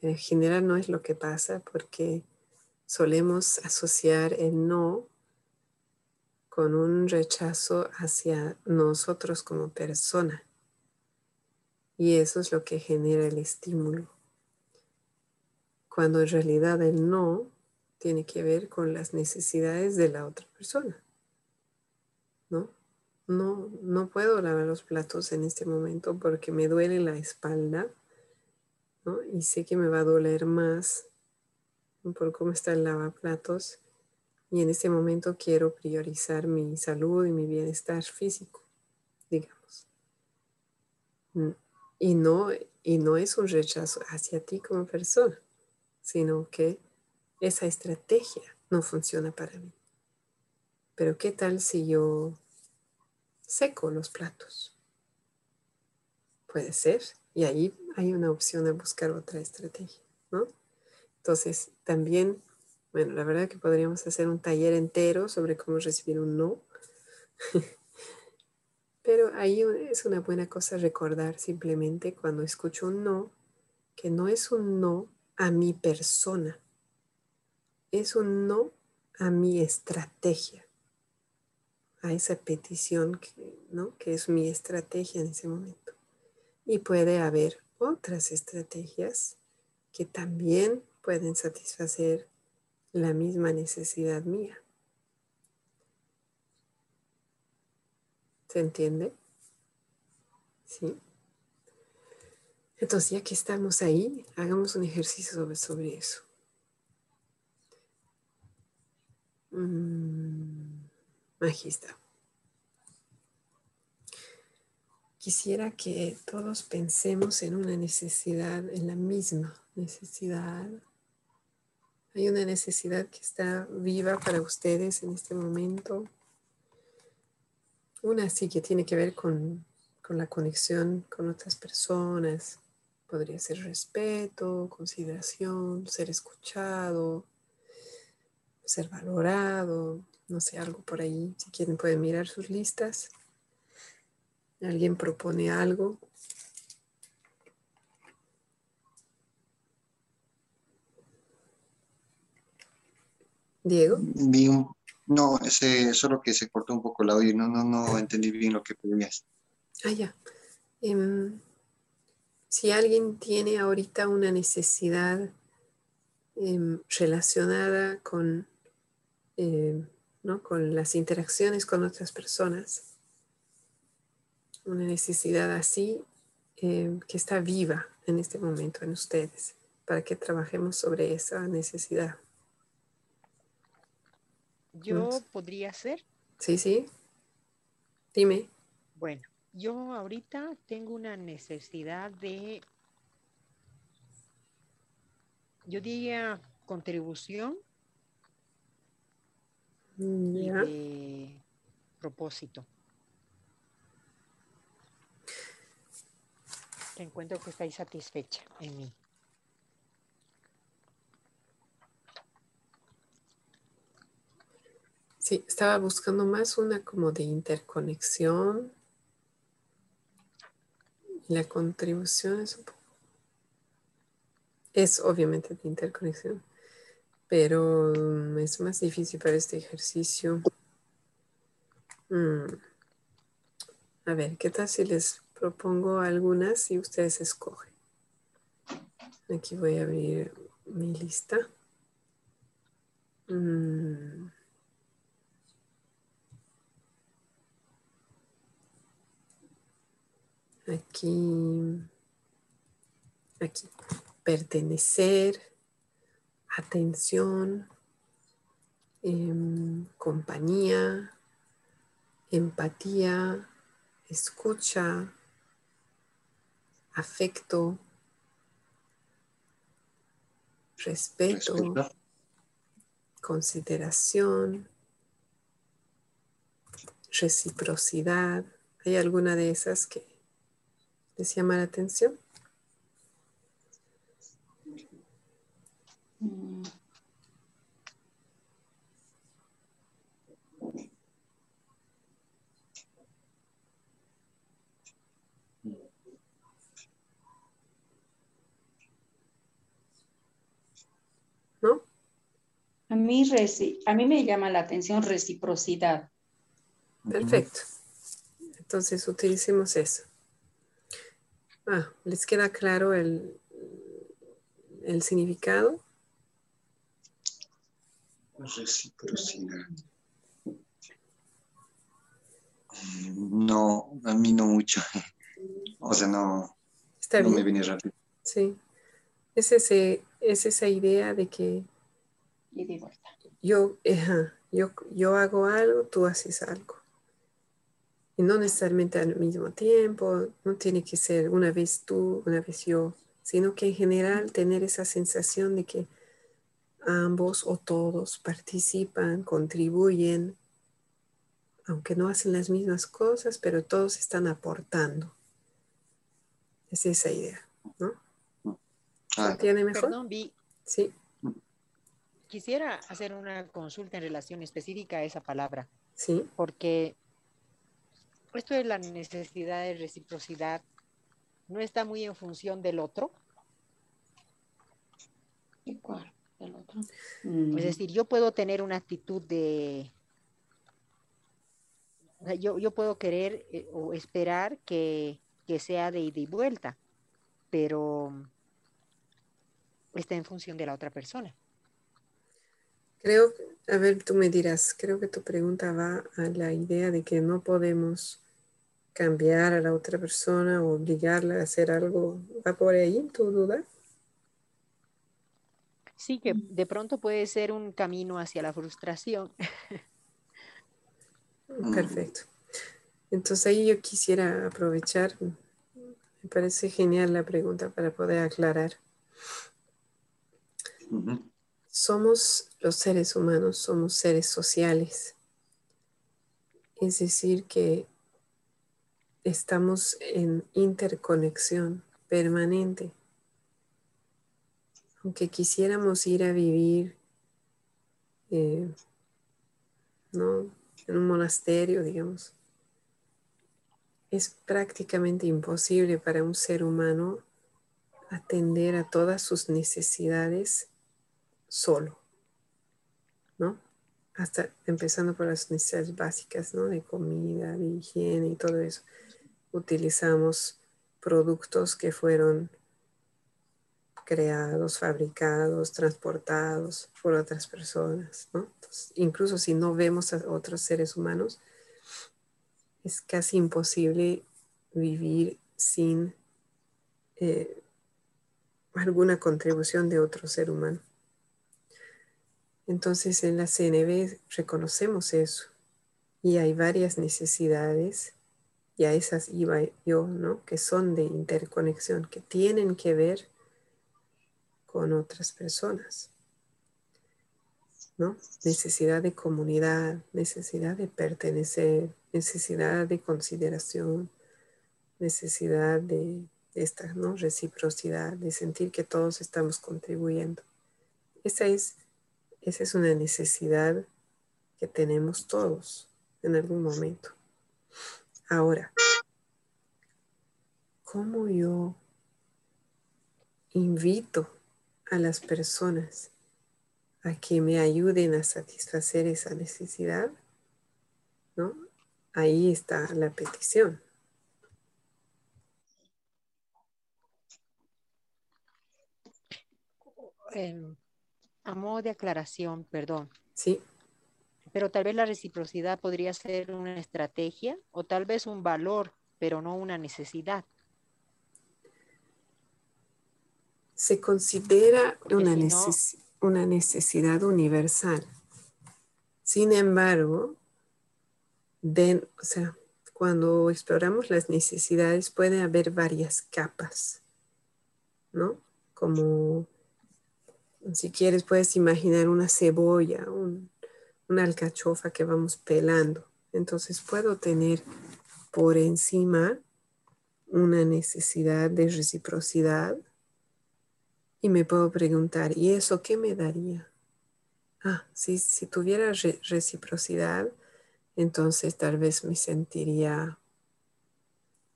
En general no es lo que pasa porque solemos asociar el no con un rechazo hacia nosotros como persona. Y eso es lo que genera el estímulo. Cuando en realidad el no tiene que ver con las necesidades de la otra persona. ¿No? No puedo lavar los platos en este momento porque me duele la espalda, ¿no? Y sé que me va a doler más por cómo está el lavaplatos. Y en este momento quiero priorizar mi salud y mi bienestar físico, digamos. Y no es un rechazo hacia ti como persona, sino que esa estrategia no funciona para mí. Pero ¿qué tal si yo seco los platos? Puede ser, y ahí hay una opción a buscar otra estrategia, ¿no? Entonces también, bueno, la verdad que podríamos hacer un taller entero sobre cómo recibir un no. Pero ahí es una buena cosa recordar simplemente cuando escucho un no, que no es un no a mi persona, es un no a mi estrategia, a esa petición que es mi estrategia en ese momento. Y puede haber otras estrategias que también pueden satisfacer la misma necesidad mía. ¿Se entiende? ¿Sí? Entonces, ya que estamos ahí, hagamos un ejercicio sobre eso. Aquí está. Quisiera que todos pensemos en una necesidad, en la misma necesidad. Hay una necesidad que está viva para ustedes en este momento. Una sí que tiene que ver con la conexión con otras personas. Podría ser respeto, consideración, ser escuchado, ser valorado. No sé, algo por ahí. Si quieren pueden mirar sus listas. ¿Alguien propone algo? ¿Diego? Bien. No, solo que se cortó un poco el audio. No entendí bien lo que pedías. Ah, ya. Si alguien tiene ahorita una necesidad relacionada con con las interacciones con otras personas, una necesidad así que está viva en este momento en ustedes, para que trabajemos sobre esa necesidad. ¿Yo podría hacer? Sí. Dime. Bueno, yo ahorita tengo una necesidad de, yo diría, contribución. Yeah. De propósito. Encuentro que está insatisfecha en mí. Sí, estaba buscando más una como de interconexión. La contribución es un poco, es obviamente de interconexión, pero es más difícil para este ejercicio. A ver, ¿qué tal si les propongo algunas y ustedes escogen? Aquí voy a abrir mi lista. Aquí. Pertenecer. Atención, compañía, empatía, escucha, afecto, respeto, consideración, reciprocidad. ¿Hay alguna de esas que les llama la atención? ¿No? A mí me llama la atención reciprocidad. Perfecto. Entonces utilicemos eso. Ah, ¿les queda claro el significado? Reciprocidad. No, a mí no mucho. O sea, no, está bien. No me viene rápido. Sí. Es esa idea de que yo hago algo, tú haces algo. Y no necesariamente al mismo tiempo, no tiene que ser una vez tú, una vez yo, sino que en general tener esa sensación de que ambos o todos participan, contribuyen, aunque no hacen las mismas cosas, pero todos están aportando. Es esa idea, ¿no? ¿Se entiende mejor? Perdón, Vi. Sí. Quisiera hacer una consulta en relación específica a esa palabra. Sí. Porque esto de la necesidad de reciprocidad no está muy en función del otro. ¿Y cuál? Del otro. Es decir, yo puedo tener una actitud de... O sea, yo puedo querer o esperar que sea de ida y vuelta, pero está en función de la otra persona. Creo, a ver, tú me dirás, creo que tu pregunta va a la idea de que no podemos cambiar a la otra persona o obligarla a hacer algo. ¿Va por ahí tu duda? Sí, que de pronto puede ser un camino hacia la frustración. Perfecto. Entonces ahí yo quisiera aprovechar, me parece genial la pregunta para poder aclarar. Somos los seres humanos, somos seres sociales. Es decir que estamos en interconexión permanente. Aunque quisiéramos ir a vivir ¿no? en un monasterio, digamos, es prácticamente imposible para un ser humano atender a todas sus necesidades solo, ¿no? Hasta empezando por las necesidades básicas, ¿no? De comida, de higiene y todo eso. Utilizamos productos que fueron creados, fabricados, transportados por otras personas, ¿no? Entonces, incluso si no vemos a otros seres humanos, es casi imposible vivir sin alguna contribución de otro ser humano. Entonces en la CNV reconocemos eso y hay varias necesidades, y a esas iba yo, ¿no? Que son de interconexión, que tienen que ver con otras personas, ¿no? Necesidad de comunidad, necesidad de pertenecer, necesidad de consideración, necesidad de esta, ¿no? Reciprocidad, de sentir que todos estamos contribuyendo. Esa es una necesidad que tenemos todos en algún momento. Ahora, ¿cómo yo invito a las personas a que me ayuden a satisfacer esa necesidad? ¿No? Ahí está la petición. A modo de aclaración, perdón. Sí. Pero tal vez la reciprocidad podría ser una estrategia o tal vez un valor, pero no una necesidad. Se considera una necesidad universal. Sin embargo, cuando exploramos las necesidades puede haber varias capas, ¿no? Como si quieres puedes imaginar una cebolla, una alcachofa que vamos pelando. Entonces puedo tener por encima una necesidad de reciprocidad y me puedo preguntar, ¿y eso qué me daría? Ah, si tuviera reciprocidad, entonces tal vez me sentiría,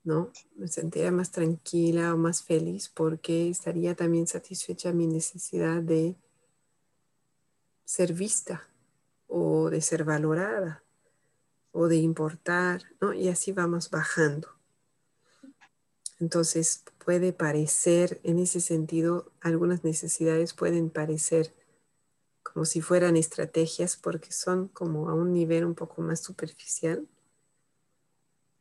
¿no? Me sentiría más tranquila o más feliz porque estaría también satisfecha mi necesidad de ser vista o de ser valorada o de importar, ¿no? Y así vamos bajando. Entonces puede parecer, en ese sentido, algunas necesidades pueden parecer como si fueran estrategias porque son como a un nivel un poco más superficial,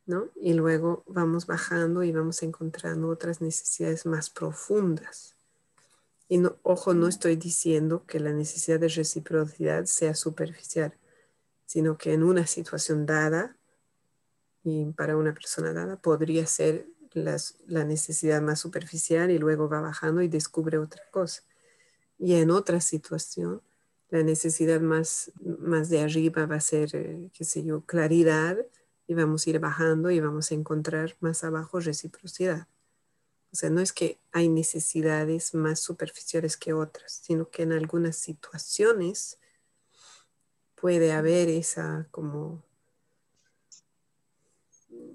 ¿no? Y luego vamos bajando y vamos encontrando otras necesidades más profundas. Y no, ojo, no estoy diciendo que la necesidad de reciprocidad sea superficial, sino que en una situación dada y para una persona dada podría ser la necesidad más superficial y luego va bajando y descubre otra cosa. Y en otra situación, la necesidad más de arriba va a ser, qué sé yo, claridad, y vamos a ir bajando y vamos a encontrar más abajo reciprocidad. O sea, no es que hay necesidades más superficiales que otras, sino que en algunas situaciones puede haber esa como...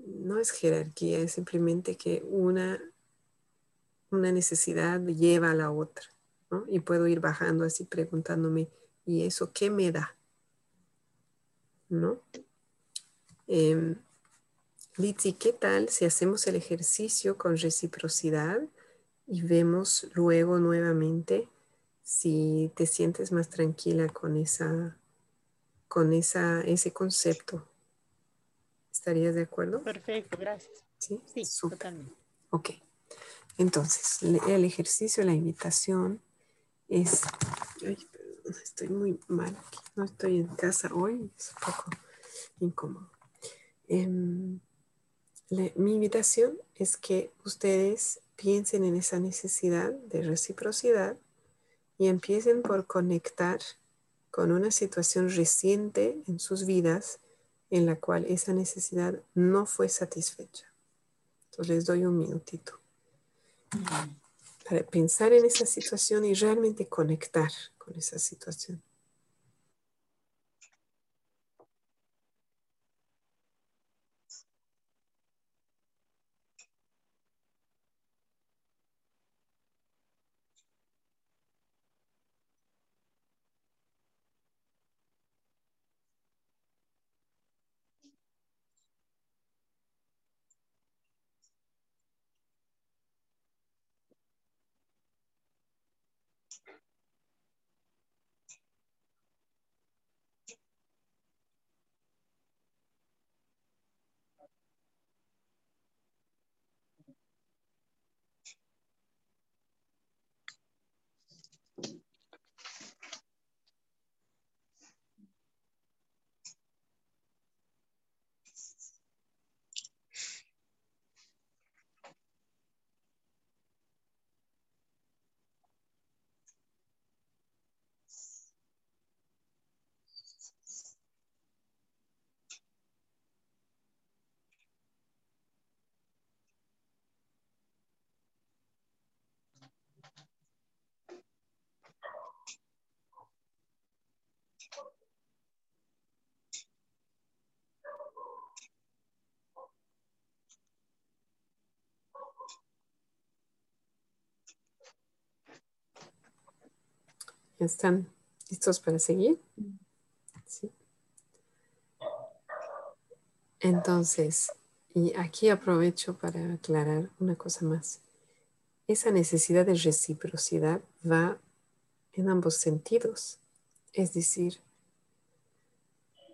No es jerarquía, es simplemente que una necesidad lleva a la otra, ¿no? Y puedo ir bajando así preguntándome, ¿y eso qué me da? ¿No? Litzi, ¿qué tal si hacemos el ejercicio con reciprocidad y vemos luego nuevamente si te sientes más tranquila con ese concepto? ¿Estarías de acuerdo? Perfecto, gracias. Sí, sí, totalmente. Ok, entonces el ejercicio, la invitación es... Ay, perdón, estoy muy mal aquí, no estoy en casa hoy, es un poco incómodo. Mi invitación es que ustedes piensen en esa necesidad de reciprocidad y empiecen por conectar con una situación reciente en sus vidas en la cual esa necesidad no fue satisfecha. Entonces les doy un minutito para pensar en esa situación y realmente conectar con esa situación. ¿Están listos para seguir? Sí. Entonces, y aquí aprovecho para aclarar una cosa más. Esa necesidad de reciprocidad va en ambos sentidos. Es decir,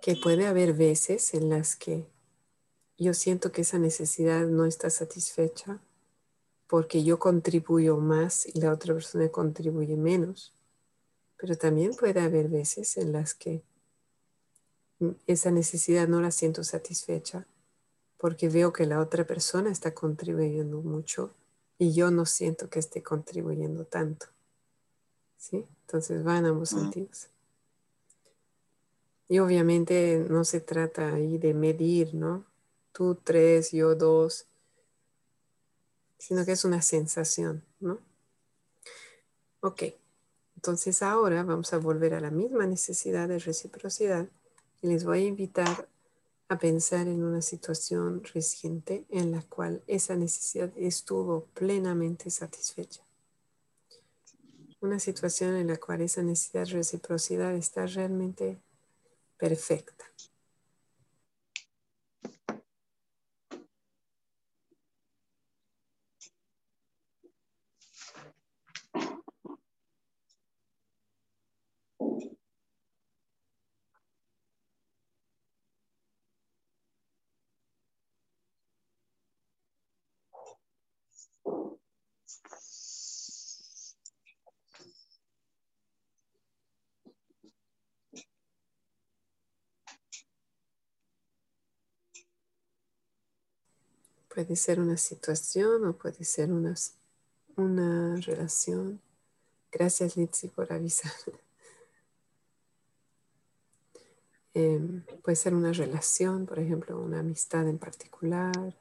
que puede haber veces en las que yo siento que esa necesidad no está satisfecha porque yo contribuyo más y la otra persona contribuye menos. Pero también puede haber veces en las que esa necesidad no la siento satisfecha porque veo que la otra persona está contribuyendo mucho y yo no siento que esté contribuyendo tanto. ¿Sí? Entonces va en ambos sentidos. Y obviamente no se trata ahí de medir, ¿no? Tú 3, yo 2, sino que es una sensación, ¿no? Ok, entonces ahora vamos a volver a la misma necesidad de reciprocidad y les voy a invitar a pensar en una situación reciente en la cual esa necesidad estuvo plenamente satisfecha. Una situación en la cual esa necesidad de reciprocidad está realmente perfecta. Puede ser una situación o puede ser una relación. Gracias, Litzi, por avisar. Puede ser una relación, por ejemplo, una amistad en particular.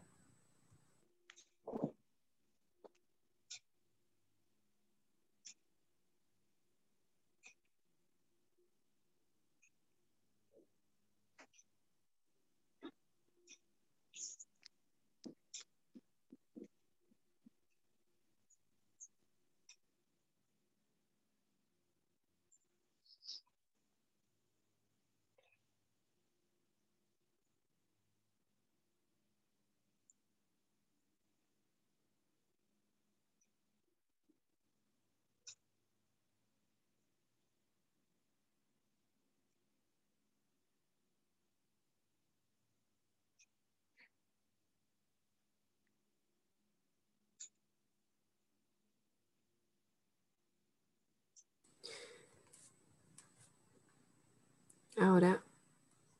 Ahora,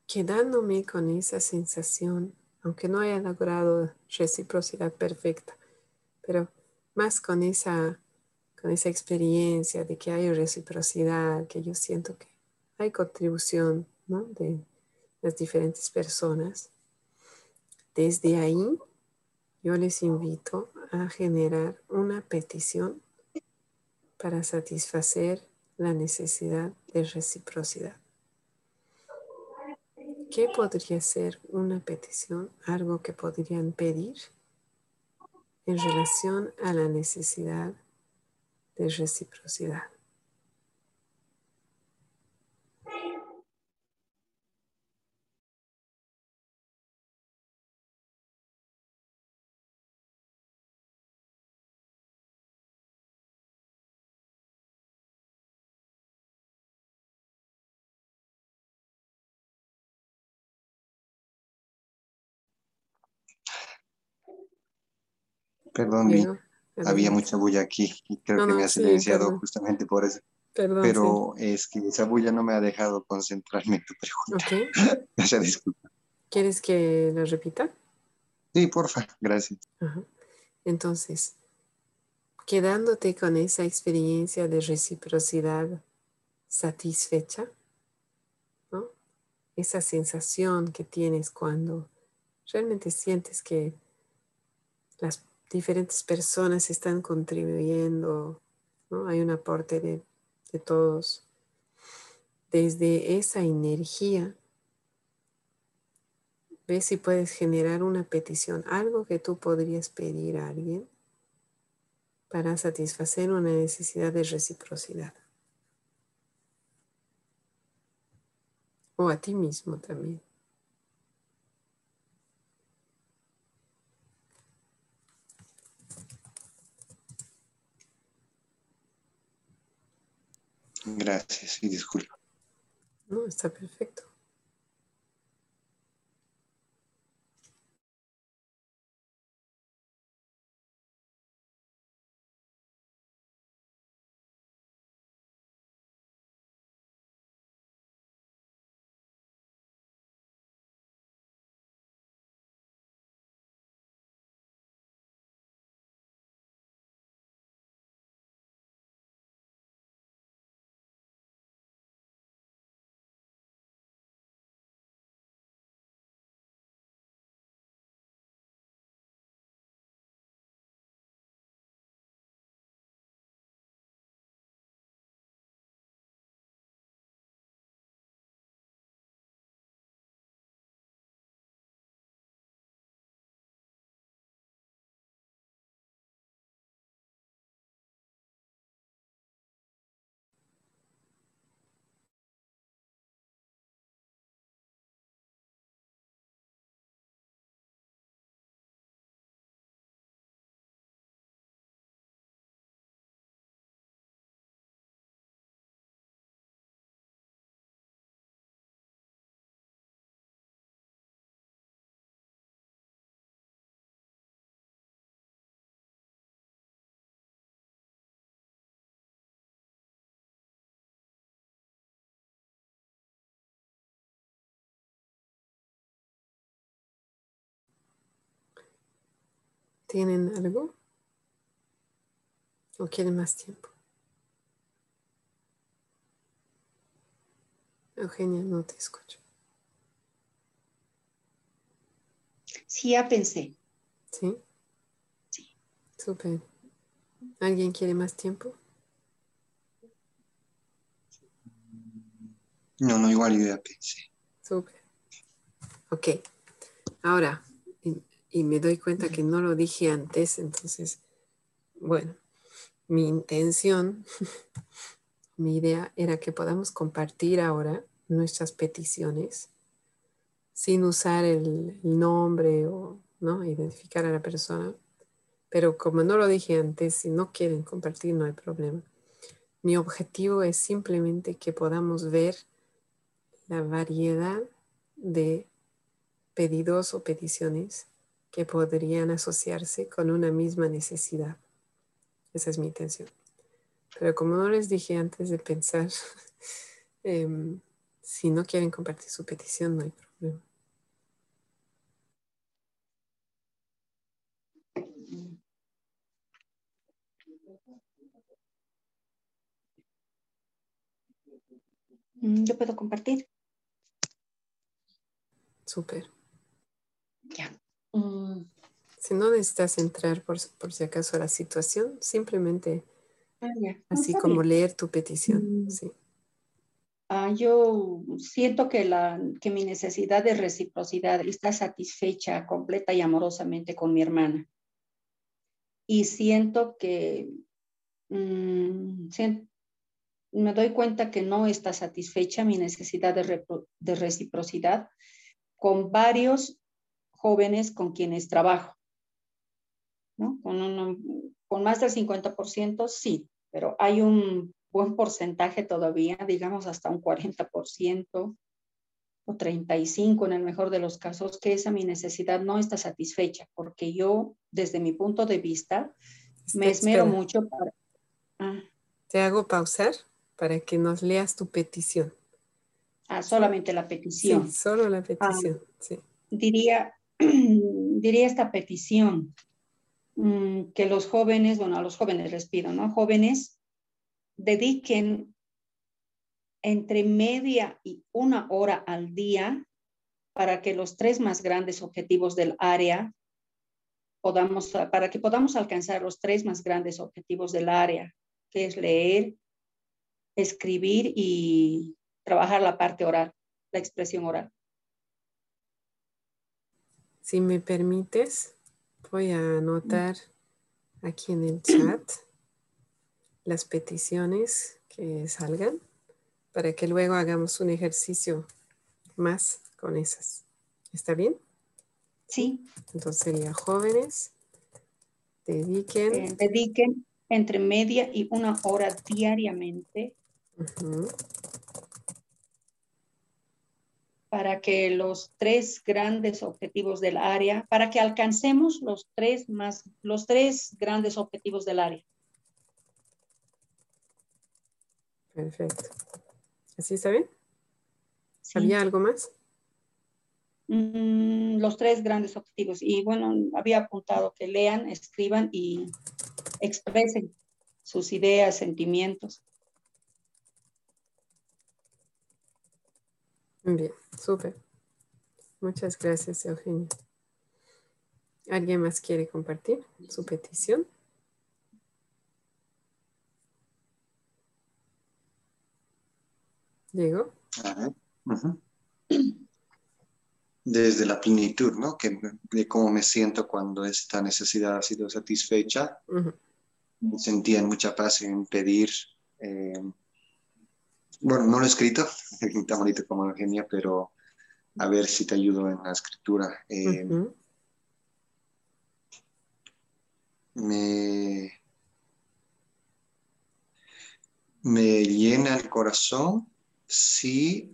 quedándome con esa sensación, aunque no haya logrado reciprocidad perfecta, pero más con esa experiencia de que hay reciprocidad, que yo siento que hay contribución, ¿no?, de las diferentes personas, desde ahí yo les invito a generar una petición para satisfacer la necesidad de reciprocidad. ¿Qué podría ser una petición, algo que podrían pedir en relación a la necesidad de reciprocidad? Perdón, Diego, había mucha bulla aquí y creo que me ha silenciado justamente por eso. Perdón, pero sí, es que esa bulla no me ha dejado concentrarme en tu pregunta. Okay. O sea, disculpa. ¿Quieres que la repita? Sí, porfa, gracias. Ajá. Entonces, quedándote con esa experiencia de reciprocidad satisfecha, ¿no?, esa sensación que tienes cuando realmente sientes que las diferentes personas están contribuyendo, ¿no?, hay un aporte de todos. Desde esa energía, ve si puedes generar una petición, algo que tú podrías pedir a alguien para satisfacer una necesidad de reciprocidad. O a ti mismo también. Gracias y disculpa. No, está perfecto. ¿Tienen algo? ¿O quieren más tiempo? Eugenia, no te escucho. Sí, ya pensé. ¿Sí? Sí. Súper. ¿Alguien quiere más tiempo? No, no, igual yo ya pensé. Súper. Ok. Ahora, y me doy cuenta que no lo dije antes, entonces, bueno, mi intención, mi idea era que podamos compartir ahora nuestras peticiones sin usar el nombre o ¿no? identificar a la persona. Pero como no lo dije antes, si no quieren compartir no hay problema. Mi objetivo es simplemente que podamos ver la variedad de pedidos o peticiones que podrían asociarse con una misma necesidad. Esa es mi intención. Pero como no les dije antes de pensar, si no quieren compartir su petición, no hay problema. Yo puedo compartir. Súper. Ya. Si no necesitas entrar por si acaso a la situación, simplemente así como leer tu petición. Sí. Yo siento que mi necesidad de reciprocidad está satisfecha completa y amorosamente con mi hermana. Y siento que me doy cuenta que no está satisfecha mi necesidad de reciprocidad con varios jóvenes con quienes trabajo, ¿no? Con más del 50% sí, pero hay un buen porcentaje todavía, digamos hasta un 40% o 35% en el mejor de los casos, que esa mi necesidad no está satisfecha, porque yo, desde mi punto de vista, me esmero mucho para... Te hago pausar para que nos leas tu petición. Solamente la petición. Sí, solo la petición, sí. Diría esta petición, que los jóvenes, bueno, a los jóvenes les pido, ¿no? Jóvenes, dediquen entre media y una hora al día para que los tres más grandes objetivos del área para que podamos alcanzar los tres más grandes objetivos del área, que es leer, escribir y trabajar la parte oral, la expresión oral. Si me permites, voy a anotar aquí en el chat las peticiones que salgan para que luego hagamos un ejercicio más con esas. ¿Está bien? Sí. Entonces sería jóvenes, dediquen entre media y una hora diariamente. Para que los tres grandes objetivos del área, para que alcancemos los tres grandes objetivos del área. Perfecto. ¿Así está bien? Sí. ¿Había algo más? Los tres grandes objetivos. Y bueno, había apuntado que lean, escriban y expresen sus ideas, sentimientos. Bien, súper. Muchas gracias, Eugenia. ¿Alguien más quiere compartir su petición? Diego. Desde la plenitud, ¿no? De cómo me siento cuando esta necesidad ha sido satisfecha. Sentía mucha paz en pedir... Bueno, no lo he escrito, tan bonito como Eugenia, pero a ver si te ayudo en la escritura. Me llena el corazón si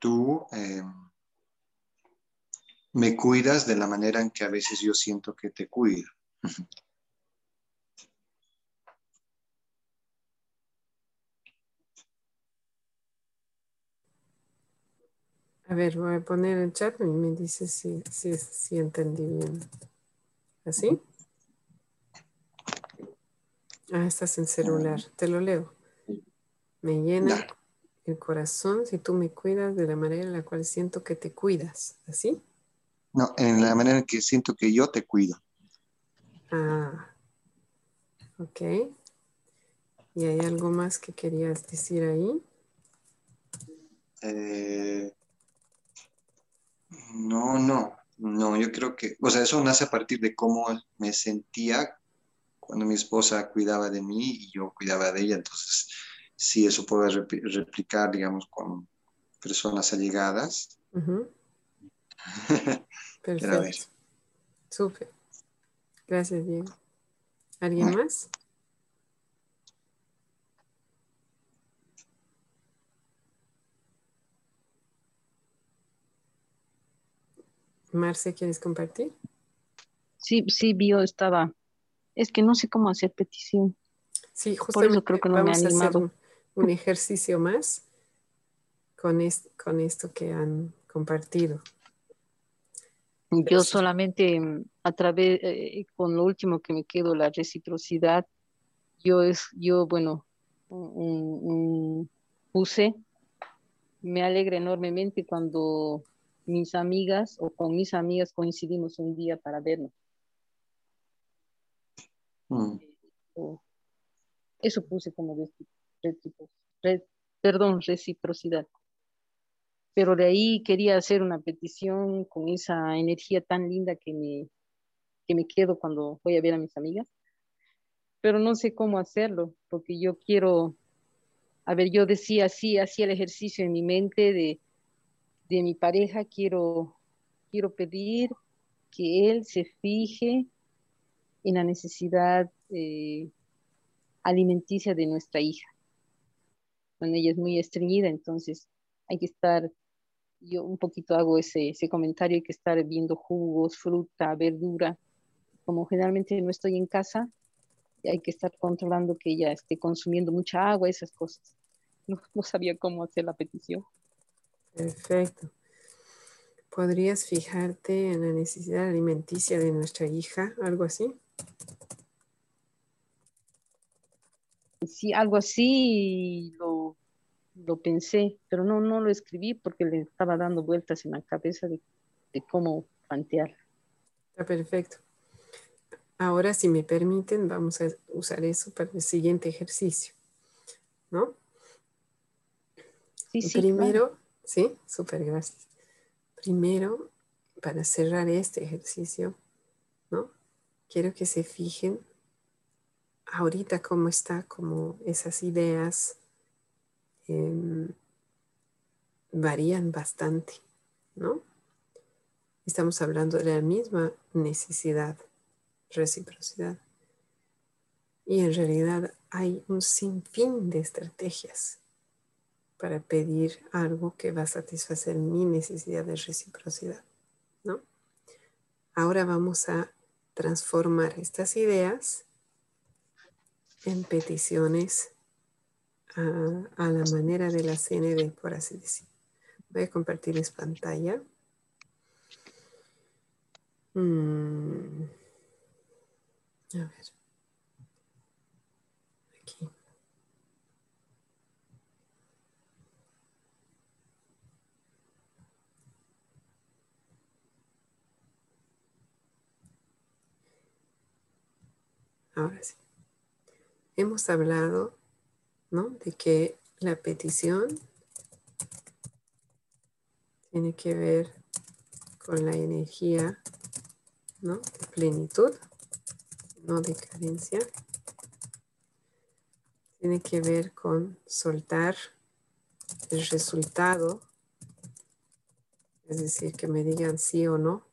tú me cuidas de la manera en que a veces yo siento que te cuido. A ver, voy a poner el chat y me dice si entendí bien. ¿Así? Ah, estás en celular. Te lo leo. Me llena el corazón si tú me cuidas de la manera en la cual siento que te cuidas. ¿Así? No, en la manera en que siento que yo te cuido. Ah, ok. ¿Y hay algo más que querías decir ahí? No, yo creo que, o sea, eso nace a partir de cómo me sentía cuando mi esposa cuidaba de mí y yo cuidaba de ella. Entonces, sí, eso puedo replicar, digamos, con personas allegadas. Uh-huh. Perfecto. A ver. Súper. Gracias, Diego. ¿Alguien más? Marce, ¿quieres compartir? Sí, yo estaba. Es que no sé cómo hacer petición. Sí, justamente. Por eso creo que no me han animado. Vamos a hacer un ejercicio más con esto que han compartido. Yo solamente a través, con lo último que me quedo, la reciprocidad, puse, me alegra enormemente cuando mis amigas o con mis amigas coincidimos un día para vernos. Eso puse como reciprocidad. Pero de ahí quería hacer una petición con esa energía tan linda que me quedo cuando voy a ver a mis amigas. Pero no sé cómo hacerlo, porque yo quiero... A ver, yo decía así, hacía el ejercicio en mi mente de mi pareja, quiero pedir que él se fije en la necesidad alimenticia de nuestra hija. Bueno, ella es muy estreñida, entonces hay que estar... Yo un poquito hago ese comentario, hay que estar viendo jugos, fruta, verdura. Como generalmente no estoy en casa, hay que estar controlando que ella esté consumiendo mucha agua, esas cosas. No sabía cómo hacer la petición. Perfecto. ¿Podrías fijarte en la necesidad alimenticia de nuestra hija? ¿Algo así? Sí, algo así lo pensé, pero no lo escribí porque le estaba dando vueltas en la cabeza de cómo plantear. Está perfecto. Ahora, si me permiten, vamos a usar eso para el siguiente ejercicio, ¿no? Sí, primero, claro. Sí, súper, gracias. Primero, para cerrar este ejercicio, ¿no? Quiero que se fijen ahorita cómo está, como esas ideas varían bastante, ¿no? Estamos hablando de la misma necesidad, reciprocidad. Y en realidad hay un sinfín de estrategias para pedir algo que va a satisfacer mi necesidad de reciprocidad, ¿no? Ahora vamos a transformar estas ideas en peticiones a la manera de la CNV, por así decir. Voy a compartirles pantalla. A ver. Aquí. Ahora sí. Hemos hablado, ¿no?, de que la petición tiene que ver con la energía, ¿no?, de plenitud, no de carencia. Tiene que ver con soltar el resultado, es decir, que me digan sí o no,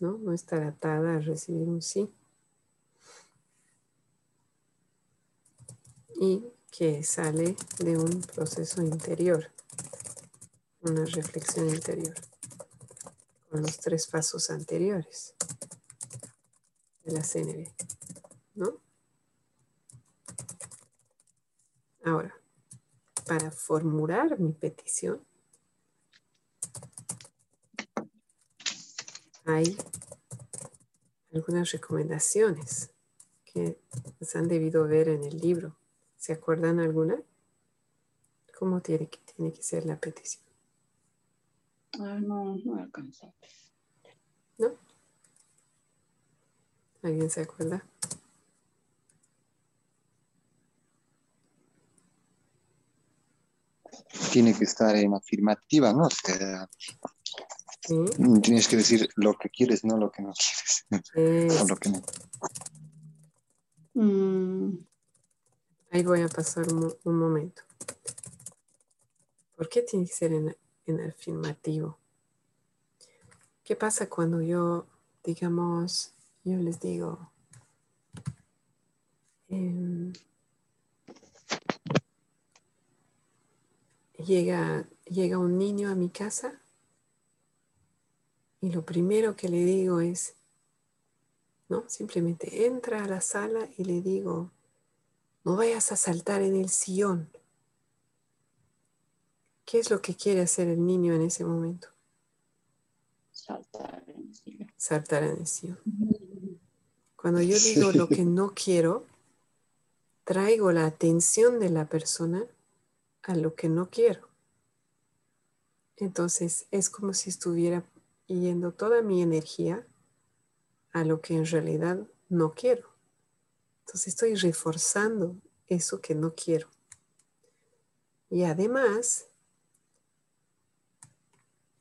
¿no? No estar atada a recibir un sí. Y que sale de un proceso interior, una reflexión interior, con los 3 pasos anteriores de la CNV, ¿no? Ahora, para formular mi petición, hay algunas recomendaciones que se han debido ver en el libro. ¿Se acuerdan alguna? ¿Cómo tiene que ser la petición? Ah, no alcanzó. ¿No? ¿Alguien se acuerda? Tiene que estar en afirmativa, ¿no? ¿Sí? Tienes que decir lo que quieres, no lo que no quieres. Es... o lo que no. Ahí voy a pasar un momento. ¿Por qué tiene que ser en afirmativo? ¿Qué pasa cuando yo, digamos, yo les digo... Llega un niño a mi casa y lo primero que le digo es, ¿no? Simplemente entra a la sala y le digo, no vayas a saltar en el sillón. ¿Qué es lo que quiere hacer el niño en ese momento? Saltar en el sillón. Saltar en el sillón. Cuando yo digo lo que no quiero, traigo la atención de la persona a lo que no quiero. Entonces es como si estuviera yendo toda mi energía a lo que en realidad no quiero. Entonces estoy reforzando eso que no quiero. Y además,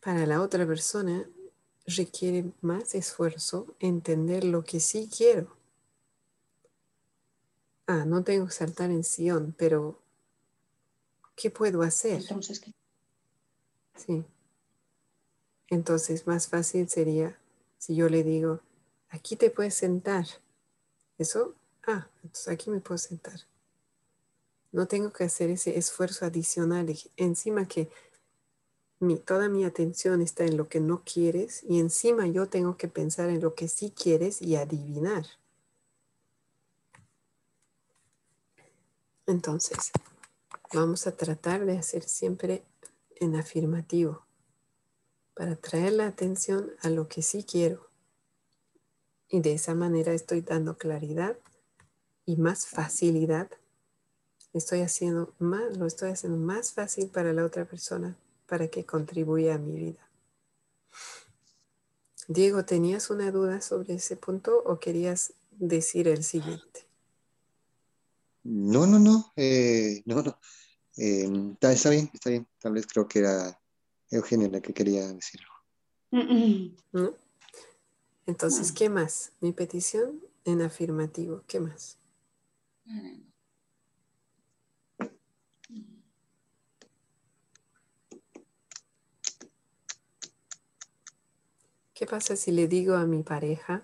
para la otra persona requiere más esfuerzo entender lo que sí quiero. Ah, no tengo que saltar en sillón, pero... ¿qué puedo hacer? Entonces, ¿qué? Sí. Entonces, más fácil sería si yo le digo, aquí te puedes sentar. Eso, entonces aquí me puedo sentar. No tengo que hacer ese esfuerzo adicional. Encima que toda mi atención está en lo que no quieres y encima yo tengo que pensar en lo que sí quieres y adivinar. Entonces... vamos a tratar de hacer siempre en afirmativo para traer la atención a lo que sí quiero. Y de esa manera estoy dando claridad y más facilidad. Lo estoy haciendo más fácil para la otra persona para que contribuya a mi vida. Diego, ¿tenías una duda sobre ese punto o querías decir el siguiente? Está bien. Tal vez creo que era Eugenia la que quería decirlo. ¿No? Entonces, ¿qué más? Mi petición en afirmativo. ¿Qué más? ¿Qué pasa si le digo a mi pareja,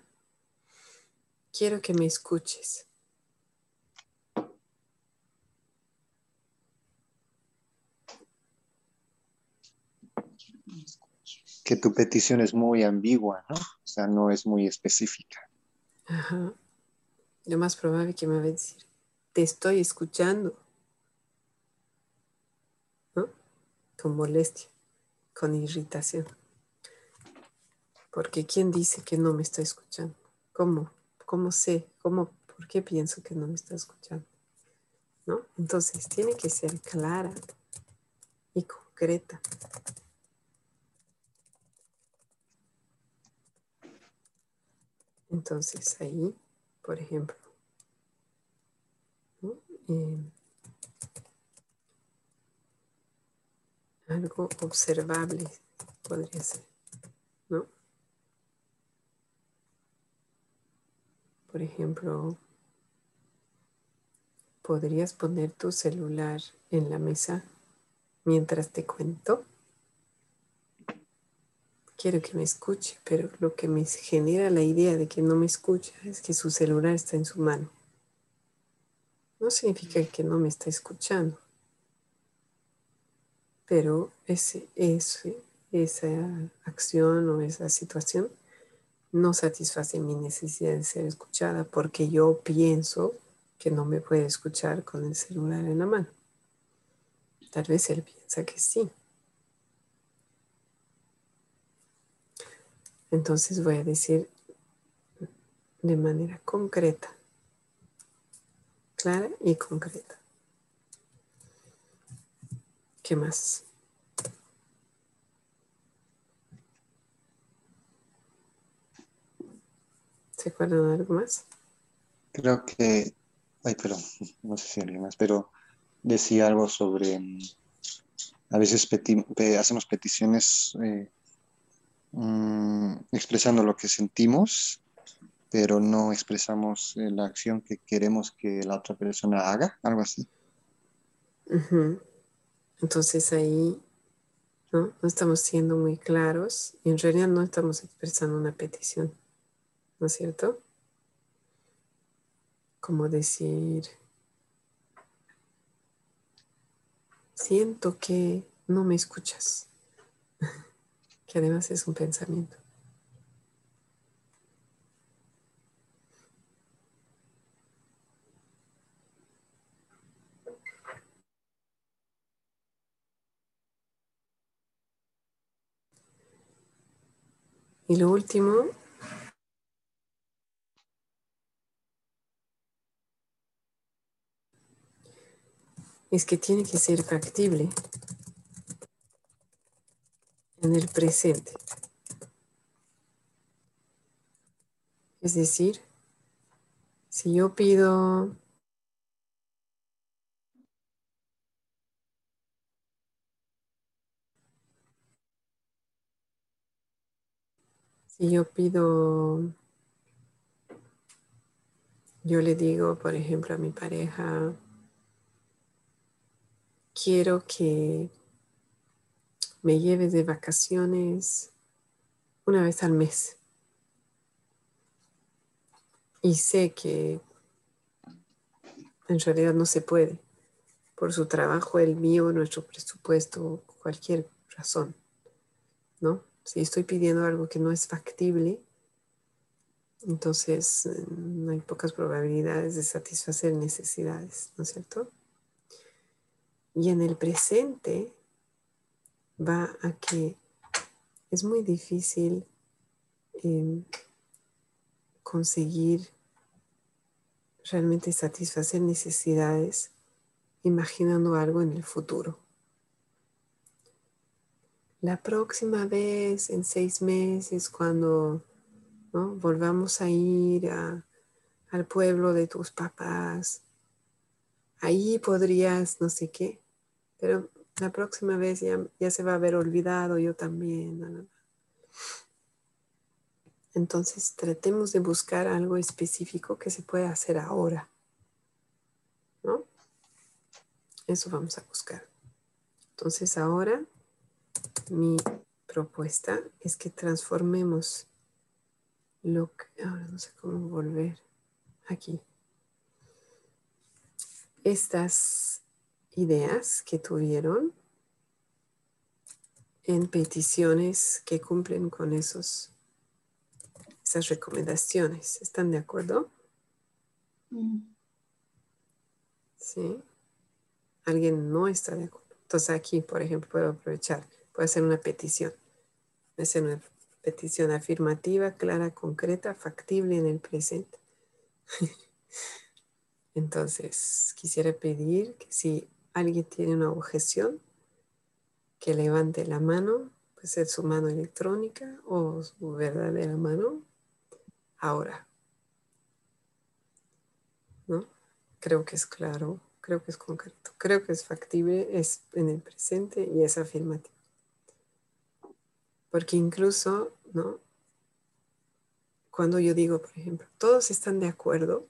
quiero que me escuches? Que tu petición es muy ambigua, ¿no? O sea, no es muy específica. Ajá. Lo más probable que me va a decir, te estoy escuchando. ¿No? Con molestia, con irritación. Porque ¿quién dice que no me está escuchando? ¿Cómo? ¿Cómo sé? ¿Cómo? ¿Por qué pienso que no me está escuchando? ¿No? Entonces, tiene que ser clara y concreta. Entonces ahí, por ejemplo, ¿no? Algo observable podría ser, ¿no? Por ejemplo, podrías poner tu celular en la mesa mientras te cuento. Quiero que me escuche, pero lo que me genera la idea de que no me escucha es que su celular está en su mano. No significa que no me está escuchando, pero esa acción o esa situación no satisface mi necesidad de ser escuchada porque yo pienso que no me puede escuchar con el celular en la mano. Tal vez él piensa que sí. Entonces voy a decir de manera concreta, clara y concreta. ¿Qué más? ¿Se acuerdan de algo más? Creo que, ay, perdón, no sé si alguien más, pero decía algo sobre, a veces hacemos peticiones expresando lo que sentimos, pero no expresamos la acción que queremos que la otra persona haga, algo así. Uh-huh. Entonces ahí no estamos siendo muy claros y en realidad no estamos expresando una petición, ¿no es cierto? Como decir, siento que no me escuchas, que además es un pensamiento. Y lo último, es que tiene que ser factible en el presente. Es decir, si yo pido yo le digo, por ejemplo, a mi pareja, quiero que me lleves de vacaciones una vez al mes. Y sé que en realidad no se puede. Por su trabajo, el mío, nuestro presupuesto, cualquier razón, ¿no? Si estoy pidiendo algo que no es factible, entonces hay pocas probabilidades de satisfacer necesidades, ¿no es cierto? Y en el presente va a que es muy difícil conseguir realmente satisfacer necesidades imaginando algo en el futuro. La próxima vez, en 6 meses, cuando volvamos a ir al pueblo de tus papás, ahí podrías no sé qué, pero la próxima vez ya se va a haber olvidado, yo también. ¿No? Entonces tratemos de buscar algo específico que se pueda hacer ahora, ¿no? Eso vamos a buscar. Entonces ahora, mi propuesta es que transformemos lo que, ahora no sé cómo volver aquí. Estas ideas que tuvieron en peticiones que cumplen con esas recomendaciones. ¿Están de acuerdo? Sí. ¿Alguien no está de acuerdo? Entonces aquí, por ejemplo, puedo aprovechar. Puedo hacer una petición. Puedo hacer una petición afirmativa, clara, concreta, factible en el presente. Entonces, quisiera pedir que si alguien tiene una objeción, que levante la mano, puede ser su mano electrónica o su verdadera mano, ahora. ¿No? Creo que es claro, creo que es concreto, creo que es factible, es en el presente y es afirmativo. Porque incluso, ¿no? Cuando yo digo, por ejemplo, todos están de acuerdo,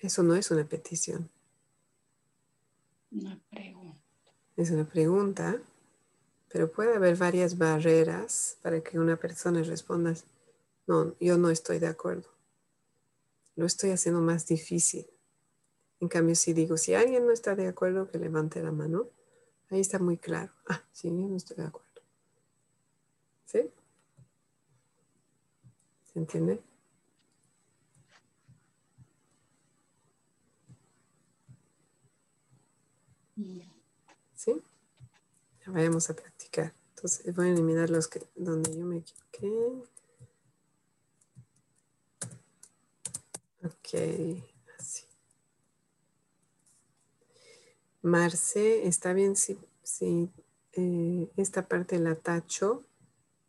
eso no es una petición. Una pregunta. Es una pregunta, pero puede haber varias barreras para que una persona responda, no, yo no estoy de acuerdo. Lo estoy haciendo más difícil. En cambio, si digo, si alguien no está de acuerdo, que levante la mano, ahí está muy claro. Ah, sí, yo no estoy de acuerdo. ¿Sí? ¿Se entiende? ¿Sí? Ya vayamos a practicar. Entonces voy a eliminar los que donde yo me equivoqué. Ok, así. Marce, ¿está bien si, esta parte la tacho?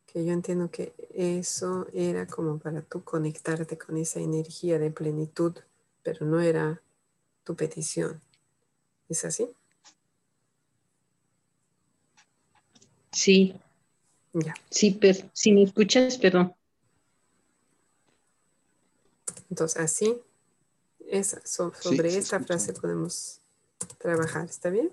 Que yo entiendo que eso era como para tú conectarte con esa energía de plenitud, pero no era tu petición. ¿Es así? Sí. Ya. Sí, pero si me escuchas, perdón. Entonces, así, esa, sobre sí, esta frase podemos trabajar, ¿está bien?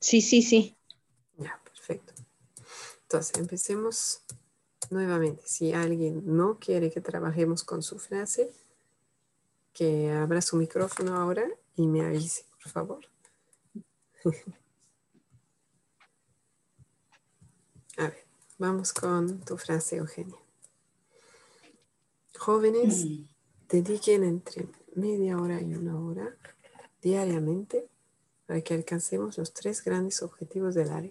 Sí, sí, sí. Ya, perfecto. Entonces, empecemos nuevamente. Si alguien no quiere que trabajemos con su frase, que abra su micrófono ahora y me avise, por favor. A ver, vamos con tu frase, Eugenia. Jóvenes, dediquen entre media hora y una hora diariamente para que alcancemos los 3 grandes objetivos del área.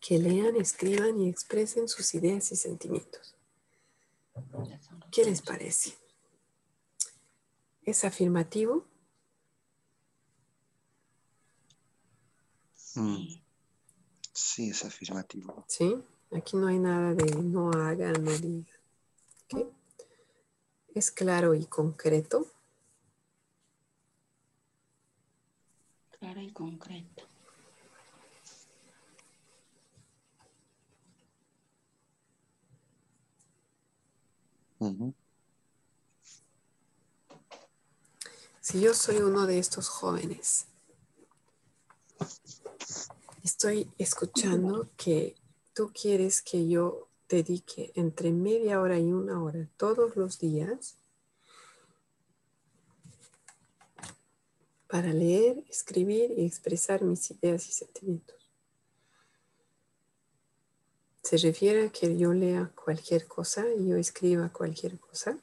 Que lean, escriban y expresen sus ideas y sentimientos. ¿Qué les parece? ¿Es afirmativo? Sí, es afirmativo. Sí, aquí no hay nada de no haga, no diga. ¿Okay? ¿Es claro y concreto? Claro y concreto. Si yo soy uno de estos jóvenes, estoy escuchando que tú quieres que yo dedique entre media hora y una hora todos los días para leer, escribir y expresar mis ideas y sentimientos. ¿Se refiere a que yo lea cualquier cosa y yo escriba cualquier cosa?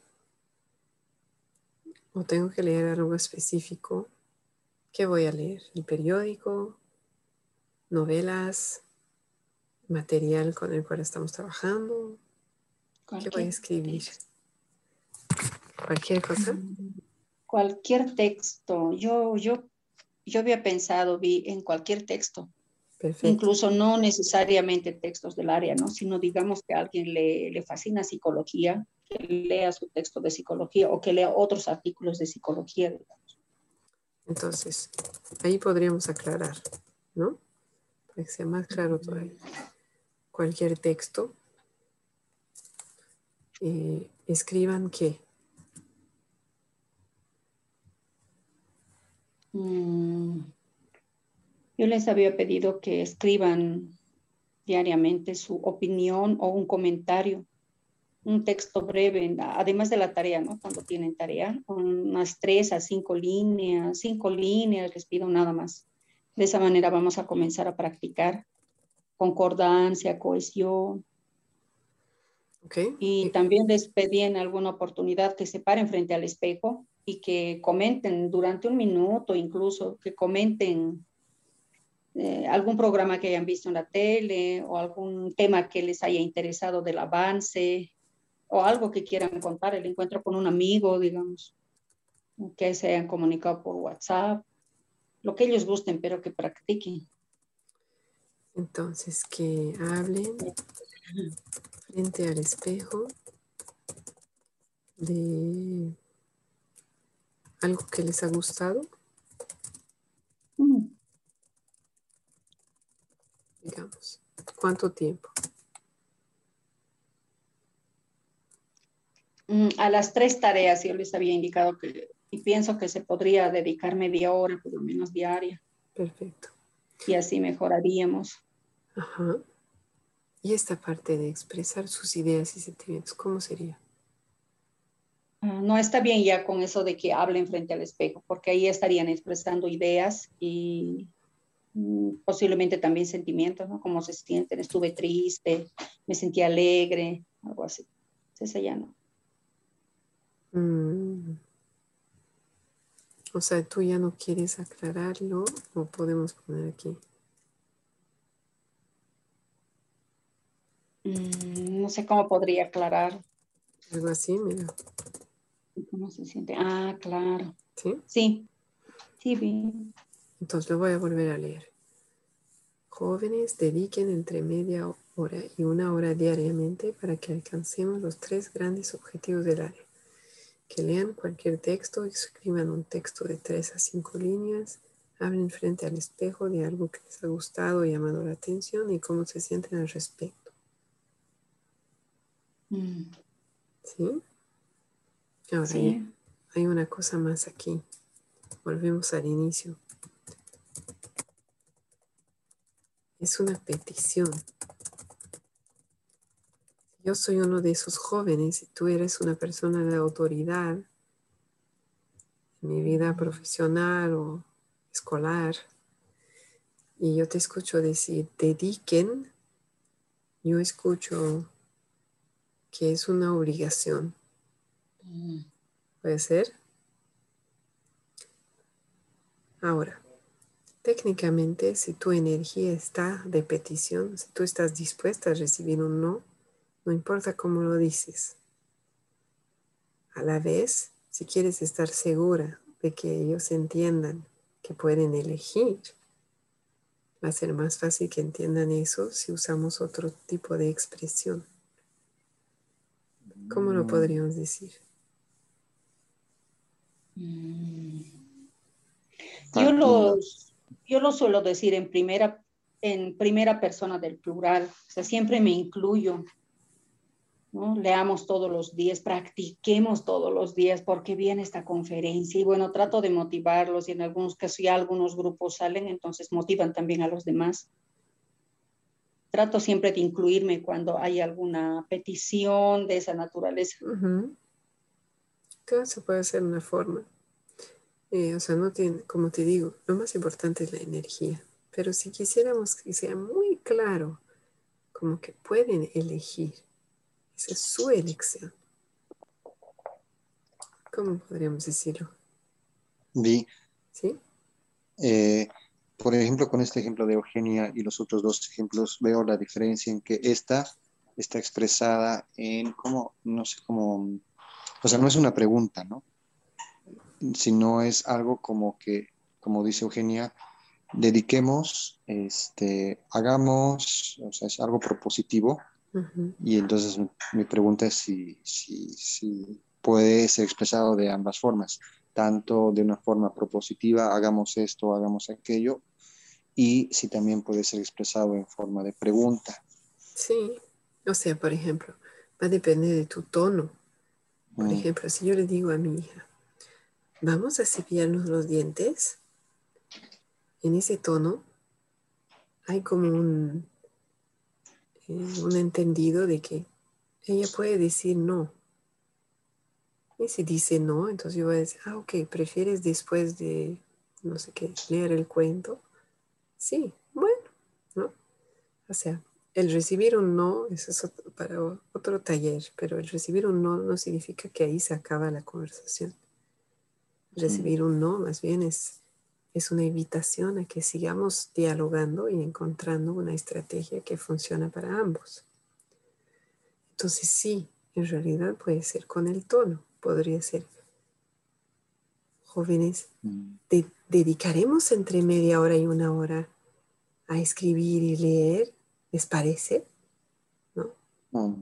¿O tengo que leer algo específico? ¿Qué voy a leer? ¿El periódico? ¿Novelas? ¿Material con el cual estamos trabajando? ¿Qué voy a escribir? ¿Cualquier cosa? Cualquier texto. Yo había pensado en cualquier texto. Perfecto. Incluso no necesariamente textos del área, ¿no? Sino digamos que a alguien le fascina psicología, que lea su texto de psicología o que lea otros artículos de psicología, digamos. Entonces, ahí podríamos aclarar, ¿no? Para que sea más claro todavía. Cualquier texto. ¿Escriban qué? Yo les había pedido que escriban diariamente su opinión o un comentario, un texto breve, además de la tarea, ¿no? Cuando tienen tarea, unas 3 a 5 líneas, 5 líneas les pido nada más. De esa manera vamos a comenzar a practicar concordancia, cohesión. Okay. Y también les pedí en alguna oportunidad que se paren frente al espejo y que comenten durante un minuto, incluso que comenten algún programa que hayan visto en la tele o algún tema que les haya interesado del avance o algo que quieran contar, el encuentro con un amigo, digamos, que se hayan comunicado por WhatsApp, lo que ellos gusten, pero que practiquen. Entonces, que hablen frente al espejo de algo que les ha gustado. Digamos, ¿cuánto tiempo? A las 3 tareas yo les había indicado que, y pienso que se podría dedicar media hora por lo menos diaria. Perfecto. Y así mejoraríamos. Ajá. Y esta parte de expresar sus ideas y sentimientos, ¿cómo sería? No está bien ya con eso de que hablen frente al espejo, porque ahí estarían expresando ideas y posiblemente también sentimientos, ¿no? Como se sienten, estuve triste, me sentí alegre, algo así. Entonces ya no. O sea, tú ya no quieres aclararlo, o podemos poner aquí. No sé cómo podría aclarar. Algo así, mira. ¿Cómo se siente? Ah, claro. ¿Sí? Sí. Sí, bien. Entonces lo voy a volver a leer. Jóvenes, dediquen entre media hora y una hora diariamente para que alcancemos los 3 grandes objetivos del área. Que lean cualquier texto, escriban un texto de 3 a 5 líneas, hablen frente al espejo de algo que les ha gustado y llamado la atención y cómo se sienten al respecto. ¿Sí? Ahora sí. Hay una cosa más aquí. Volvemos al inicio. Es una petición. Yo soy uno de esos jóvenes y tú eres una persona de autoridad en mi vida profesional o escolar. Y yo te escucho decir, dediquen. Yo escucho que es una obligación. ¿Puede ser? Ahora, técnicamente, si tu energía está de petición, si tú estás dispuesta a recibir un no, no importa cómo lo dices. A la vez, si quieres estar segura de que ellos entiendan que pueden elegir, va a ser más fácil que entiendan eso si usamos otro tipo de expresión. ¿Cómo lo podríamos decir? Yo lo suelo decir en primera persona del plural. O sea, siempre me incluyo, ¿no? Leamos todos los días, practiquemos todos los días porque viene esta conferencia. Y bueno, trato de motivarlos y en algunos casos ya algunos grupos salen, entonces motivan también a los demás. Trato siempre de incluirme cuando hay alguna petición de esa naturaleza. Claro, se puede hacer una forma. O sea, no tiene, como te digo, lo más importante es la energía. Pero si quisiéramos que sea muy claro, como que pueden elegir, esa es su elección. ¿Cómo podríamos decirlo? ¿Sí? Por ejemplo, con este ejemplo de Eugenia y los otros 2 ejemplos, veo la diferencia en que esta está expresada en como, no sé cómo, o sea, no es una pregunta, ¿no? Sino es algo como que, como dice Eugenia, dediquemos, hagamos, o sea, es algo propositivo. Y entonces mi pregunta es si puede ser expresado de ambas formas. Tanto de una forma propositiva, hagamos esto, hagamos aquello, y si también puede ser expresado en forma de pregunta. Sí, o sea, por ejemplo, va a depender de tu tono. Por ejemplo, si yo le digo a mi hija, vamos a cepillarnos los dientes, en ese tono hay como un entendido de que ella puede decir no. Y si dice no, entonces yo voy a decir, ah, ok, ¿prefieres después de, no sé qué, leer el cuento? Sí, bueno, ¿no? O sea, el recibir un no, eso es para otro taller, pero el recibir un no no significa que ahí se acaba la conversación. Recibir un no más bien es una invitación a que sigamos dialogando y encontrando una estrategia que funciona para ambos. Entonces sí, en realidad puede ser con el tono. Podría ser, jóvenes, dedicaremos entre media hora y una hora a escribir y leer, ¿les parece? ¿No? O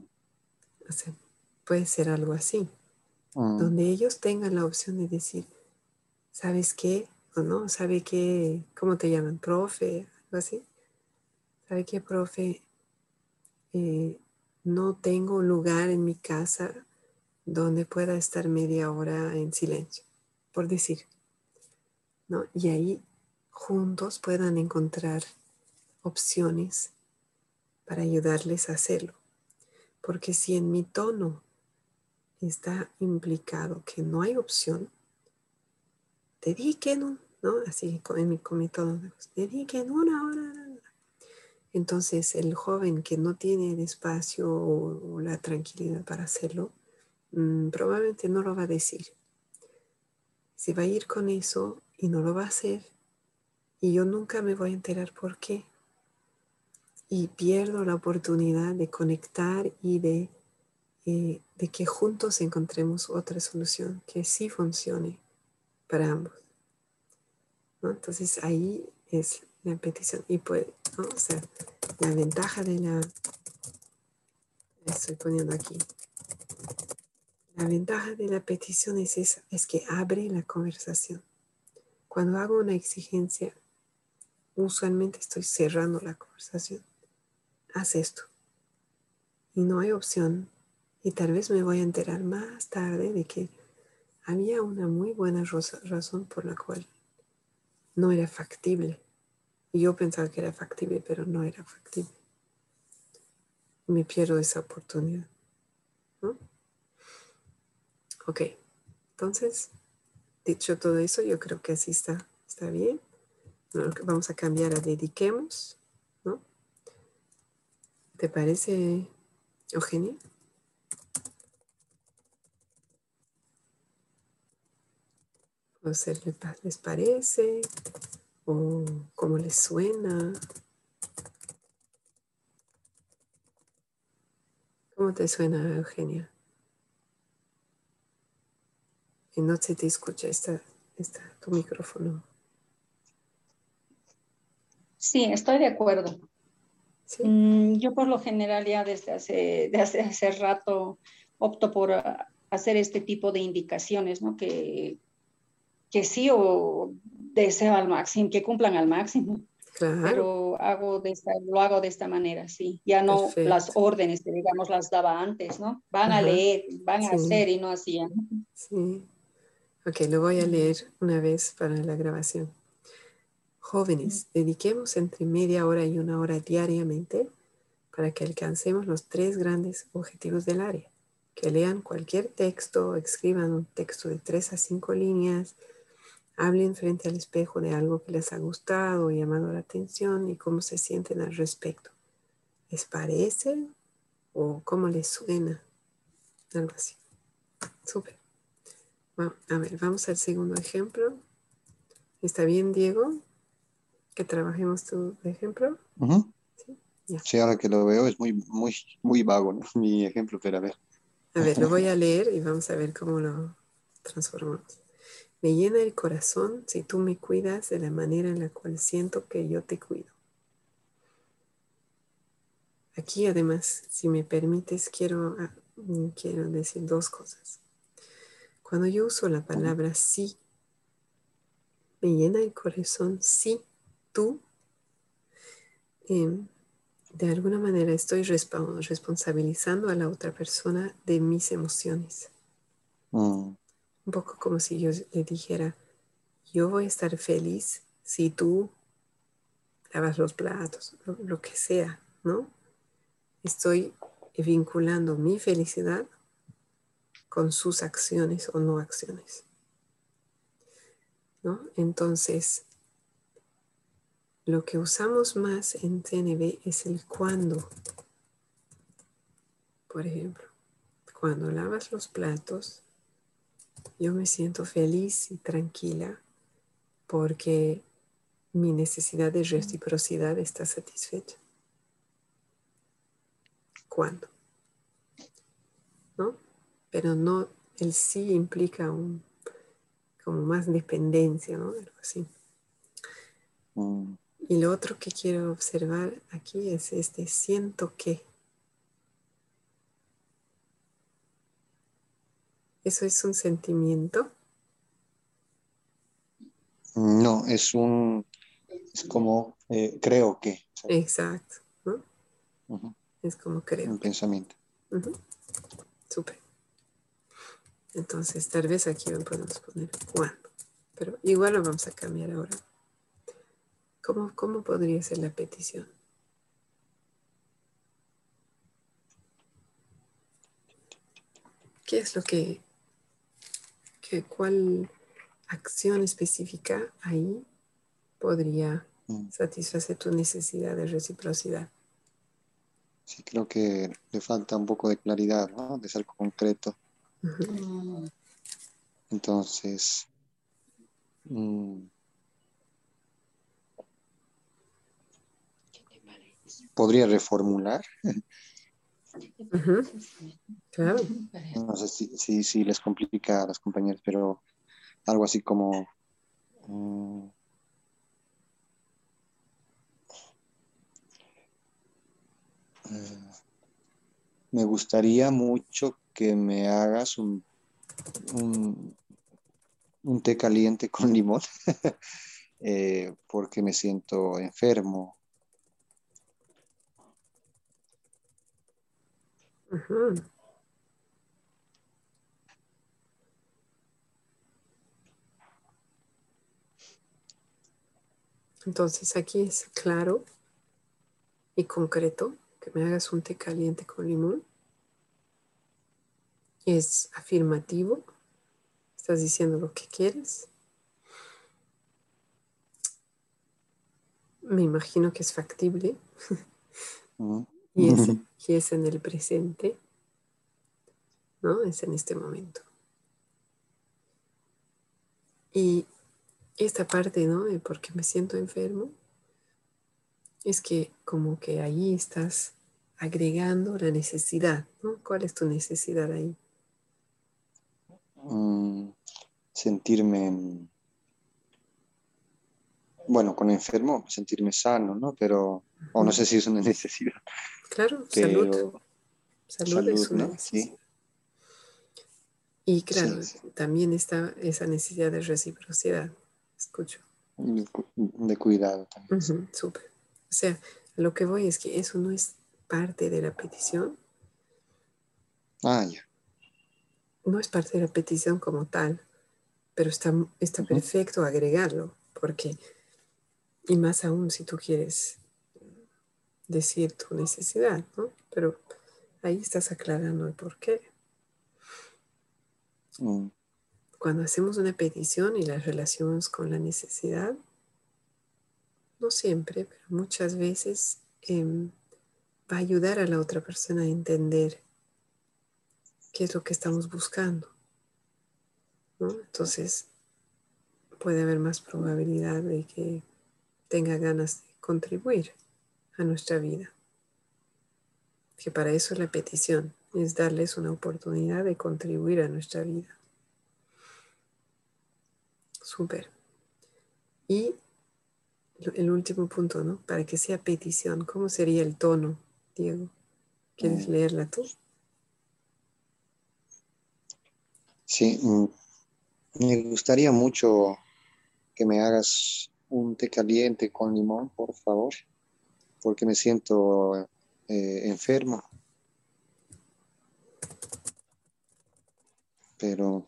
sea, puede ser algo así, donde ellos tengan la opción de decir, ¿sabes qué? O no, ¿sabe qué? ¿Cómo te llaman? ¿Profe? Algo así. ¿Sabe qué, profe? No tengo lugar en mi casa donde pueda estar media hora en silencio, por decir, ¿no? Y ahí juntos puedan encontrar opciones para ayudarles a hacerlo. Porque si en mi tono está implicado que no hay opción, dediquen, ¿no? Así con mi tono, dediquen una hora. Entonces el joven que no tiene el espacio o la tranquilidad para hacerlo, probablemente no lo va a decir. Se va a ir con eso y no lo va a hacer. Y yo nunca me voy a enterar por qué. y pierdo la oportunidad de conectar y de que juntos encontremos otra solución que sí funcione para ambos, ¿no? Entonces ahí es la petición. Y pues, ¿no? O sea, la ventaja de la... Estoy poniendo aquí. La ventaja de la petición es esa, es que abre la conversación. Cuando hago una exigencia, usualmente estoy cerrando la conversación. Haz esto. Y no hay opción. Y tal vez me voy a enterar más tarde de que había una muy buena razón por la cual no era factible. Y yo pensaba que era factible, pero no era factible. Me pierdo esa oportunidad, ¿no? Ok, entonces, dicho todo eso, yo creo que así está bien. Vamos a cambiar a dediquemos, ¿no? ¿Te parece, Eugenia? O sea, ¿les parece? ¿O cómo les suena? ¿Cómo te suena, Eugenia? Que no se te escucha tu micrófono. Sí, estoy de acuerdo. ¿Sí? Yo por lo general ya desde hace rato opto por hacer este tipo de indicaciones, ¿no? Que sí o deseo al máximo, que cumplan al máximo. Claro. Pero lo hago de esta manera, sí. Ya no. Perfecto. Las órdenes que digamos las daba antes, ¿no? Van a leer, van a hacer y no hacían. Sí. Ok, lo voy a leer una vez para la grabación. Jóvenes, dediquemos entre media hora y una hora diariamente para que alcancemos los 3 grandes objetivos del área. Que lean cualquier texto, escriban un texto de 3 a 5 líneas, hablen frente al espejo de algo que les ha gustado, llamado la atención y cómo se sienten al respecto. ¿Les parece o cómo les suena? Algo así. Súper. Bueno, a ver, vamos al segundo ejemplo. ¿Está bien, Diego? Que trabajemos tu ejemplo. Uh-huh. ¿Sí? Yeah. Sí, ahora que lo veo es muy, muy, muy vago, ¿no? Mi ejemplo, pero a ver. A ver, lo voy a leer y vamos a ver cómo lo transformamos. Me llena el corazón si tú me cuidas de la manera en la cual siento que yo te cuido. Aquí además, si me permites, quiero decir 2 cosas. Cuando yo uso la palabra sí, me llena el corazón si tú, de alguna manera estoy responsabilizando a la otra persona de mis emociones. Un poco como si yo le dijera, yo voy a estar feliz si tú lavas los platos, lo que sea, ¿no? Estoy vinculando mi felicidad con sus acciones o no acciones, ¿no? Entonces, lo que usamos más en CNV es el cuándo. Por ejemplo, cuando lavas los platos, yo me siento feliz y tranquila porque mi necesidad de reciprocidad está satisfecha. ¿Cuándo? ¿No? Pero no, el sí implica como más dependencia, ¿no? Algo así. Y lo otro que quiero observar aquí es este siento que. ¿Eso es un sentimiento? No, es como creo que. ¿Sabes? Exacto, ¿no? Uh-huh. Es como creo. Un pensamiento. Uh-huh. Súper. Entonces, tal vez aquí podemos poner cuándo. Pero igual lo vamos a cambiar ahora. ¿Cómo podría ser la petición? ¿Qué es lo que... ¿Cuál acción específica ahí podría satisfacer tu necesidad de reciprocidad? Sí, creo que le falta un poco de claridad, ¿no? De ser concreto. Uh-huh. Entonces, podría reformular. Uh-huh. Claro. No sé si les complica a las compañeras, pero algo así como me gustaría mucho que me hagas un té caliente con limón porque me siento enfermo. Uh-huh. Entonces aquí es claro y concreto que me hagas un té caliente con limón. Es afirmativo. Estás diciendo lo que quieres. Me imagino que es factible. Uh-huh. Y es en el presente, ¿no? Es en este momento. Y esta parte, ¿no? De por qué me siento enfermo, es que como que ahí estás agregando la necesidad, ¿no? ¿Cuál es tu necesidad ahí? Sentirme, bueno, con enfermo, sentirme sano, ¿no? Pero, o no sé si es una necesidad. Claro, pero, salud es una necesidad. ¿No? Sí. Y claro, sí. También está esa necesidad de reciprocidad, escucho. De cuidado también. Uh-huh, súper. O sea, lo que voy es que eso no es parte de la petición. Ah, ya. No es parte de la petición como tal, pero está uh-huh. perfecto agregarlo, porque... Y más aún si tú quieres decir tu necesidad, ¿no? Pero ahí estás aclarando el porqué. Mm. Cuando hacemos una petición y la relacionamos con la necesidad, no siempre, pero muchas veces va a ayudar a la otra persona a entender qué es lo que estamos buscando, ¿no? Entonces puede haber más probabilidad de que tenga ganas de contribuir a nuestra vida. Que para eso es la petición, es darles una oportunidad de contribuir a nuestra vida. Súper. Y el último punto, ¿no? Para que sea petición, ¿cómo sería el tono, Diego? ¿Quieres leerla tú? Sí, me gustaría mucho que me hagas un té caliente con limón, por favor, porque me siento enfermo. Pero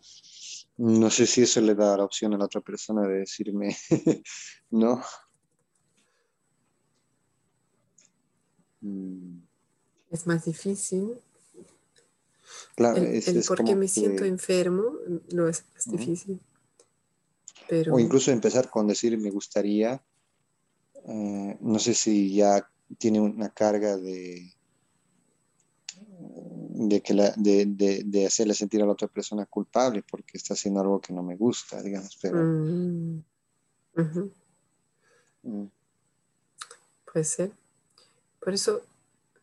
no sé si eso le da la opción a la otra persona de decirme no. Es más difícil. Claro, el por qué me siento enfermo no es más difícil. Pero... O incluso empezar con decir me gustaría, no sé si ya tiene una carga de hacerle sentir a la otra persona culpable porque está haciendo algo que no me gusta, digamos, pero... Uh-huh. Puede ser. Por eso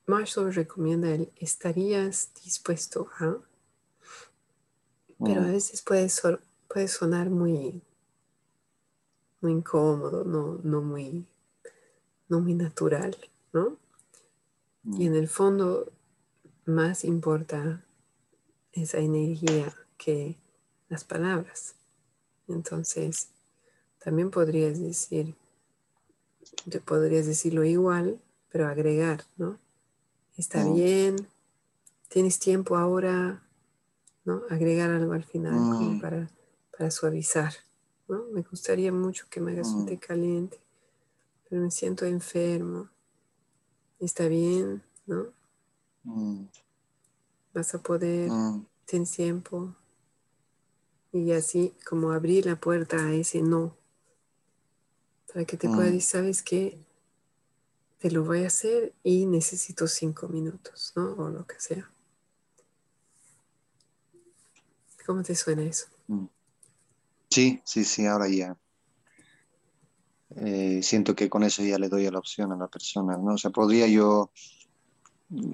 Marshall recomienda el ¿estarías dispuesto a? Pero a veces puede sonar muy incómodo, no muy natural, ¿no? Y en el fondo más importa esa energía que las palabras. Entonces, también podrías decirlo igual, pero agregar, ¿no? Está bien, tienes tiempo ahora, ¿no? Agregar algo al final como para suavizar. ¿No? Me gustaría mucho que me hagas un té caliente, pero me siento enfermo. Está bien, ¿no? Vas a poder, ten tiempo. Y así como abrir la puerta a ese no, para que te pueda decir, ¿sabes qué? Te lo voy a hacer y necesito 5 minutos, ¿no? O lo que sea. ¿Cómo te suena eso? Sí, ahora ya. Siento que con eso ya le doy la opción a la persona, ¿no? O sea, podría yo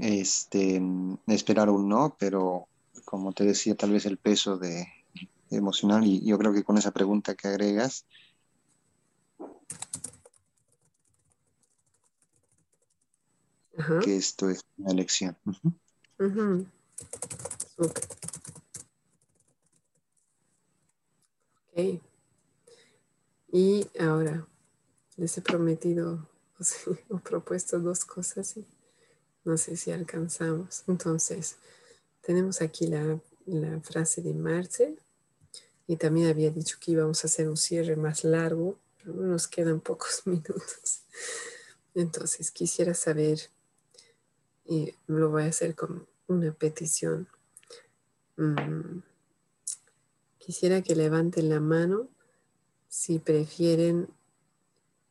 esperar un no, pero como te decía, tal vez el peso de emocional, y yo creo que con esa pregunta que agregas, ajá, que esto es una elección. Uh-huh. Uh-huh. Okay. Okay. Y ahora les he prometido, o sea, he propuesto dos cosas y no sé si alcanzamos. Entonces tenemos aquí la frase de Marce, y también había dicho que íbamos a hacer un cierre más largo, pero nos quedan pocos minutos. Entonces quisiera saber, y lo voy a hacer con una petición. Quisiera que levanten la mano si prefieren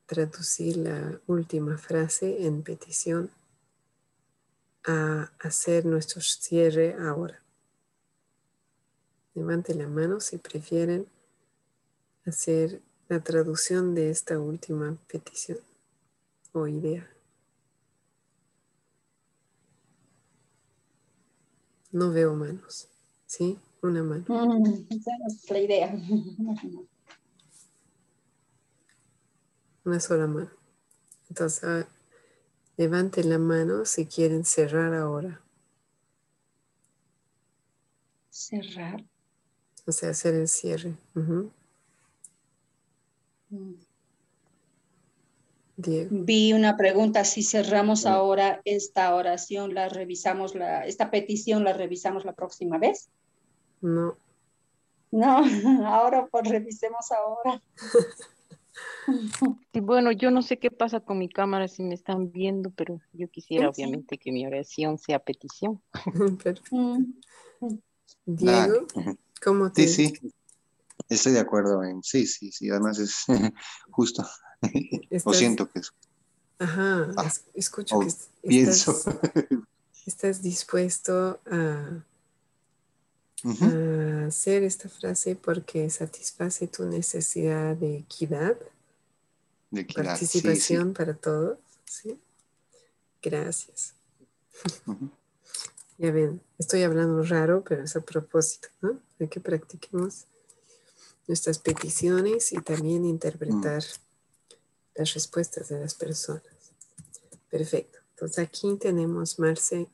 traducir la última frase en petición a hacer nuestro cierre ahora. Levanten la mano si prefieren hacer la traducción de esta última petición o idea. No veo manos, ¿sí? Una mano. Esa es la idea. Una sola mano. Entonces, levanten la mano si quieren cerrar ahora. Cerrar. O sea, hacer el cierre. Uh-huh. Diego. Vi una pregunta, si cerramos ahora esta oración, ¿la revisamos, esta petición la revisamos la próxima vez? No. No, ahora pues revisemos ahora. Sí, bueno, yo no sé qué pasa con mi cámara, si me están viendo, pero yo quisiera, sí, obviamente que mi oración sea petición. Diego, ¿cómo te...? Sí, sí, estoy de acuerdo en sí, además es justo. O siento que es. Ajá, escucho que pienso. Estás dispuesto a hacer esta frase porque satisface tu necesidad de equidad, participación, sí, sí, para todos, ¿sí? Gracias. Uh-huh. Ya ven, estoy hablando raro, pero es a propósito, ¿no? De que practiquemos nuestras peticiones y también interpretar las respuestas de las personas. Perfecto. Entonces aquí tenemos, Marce,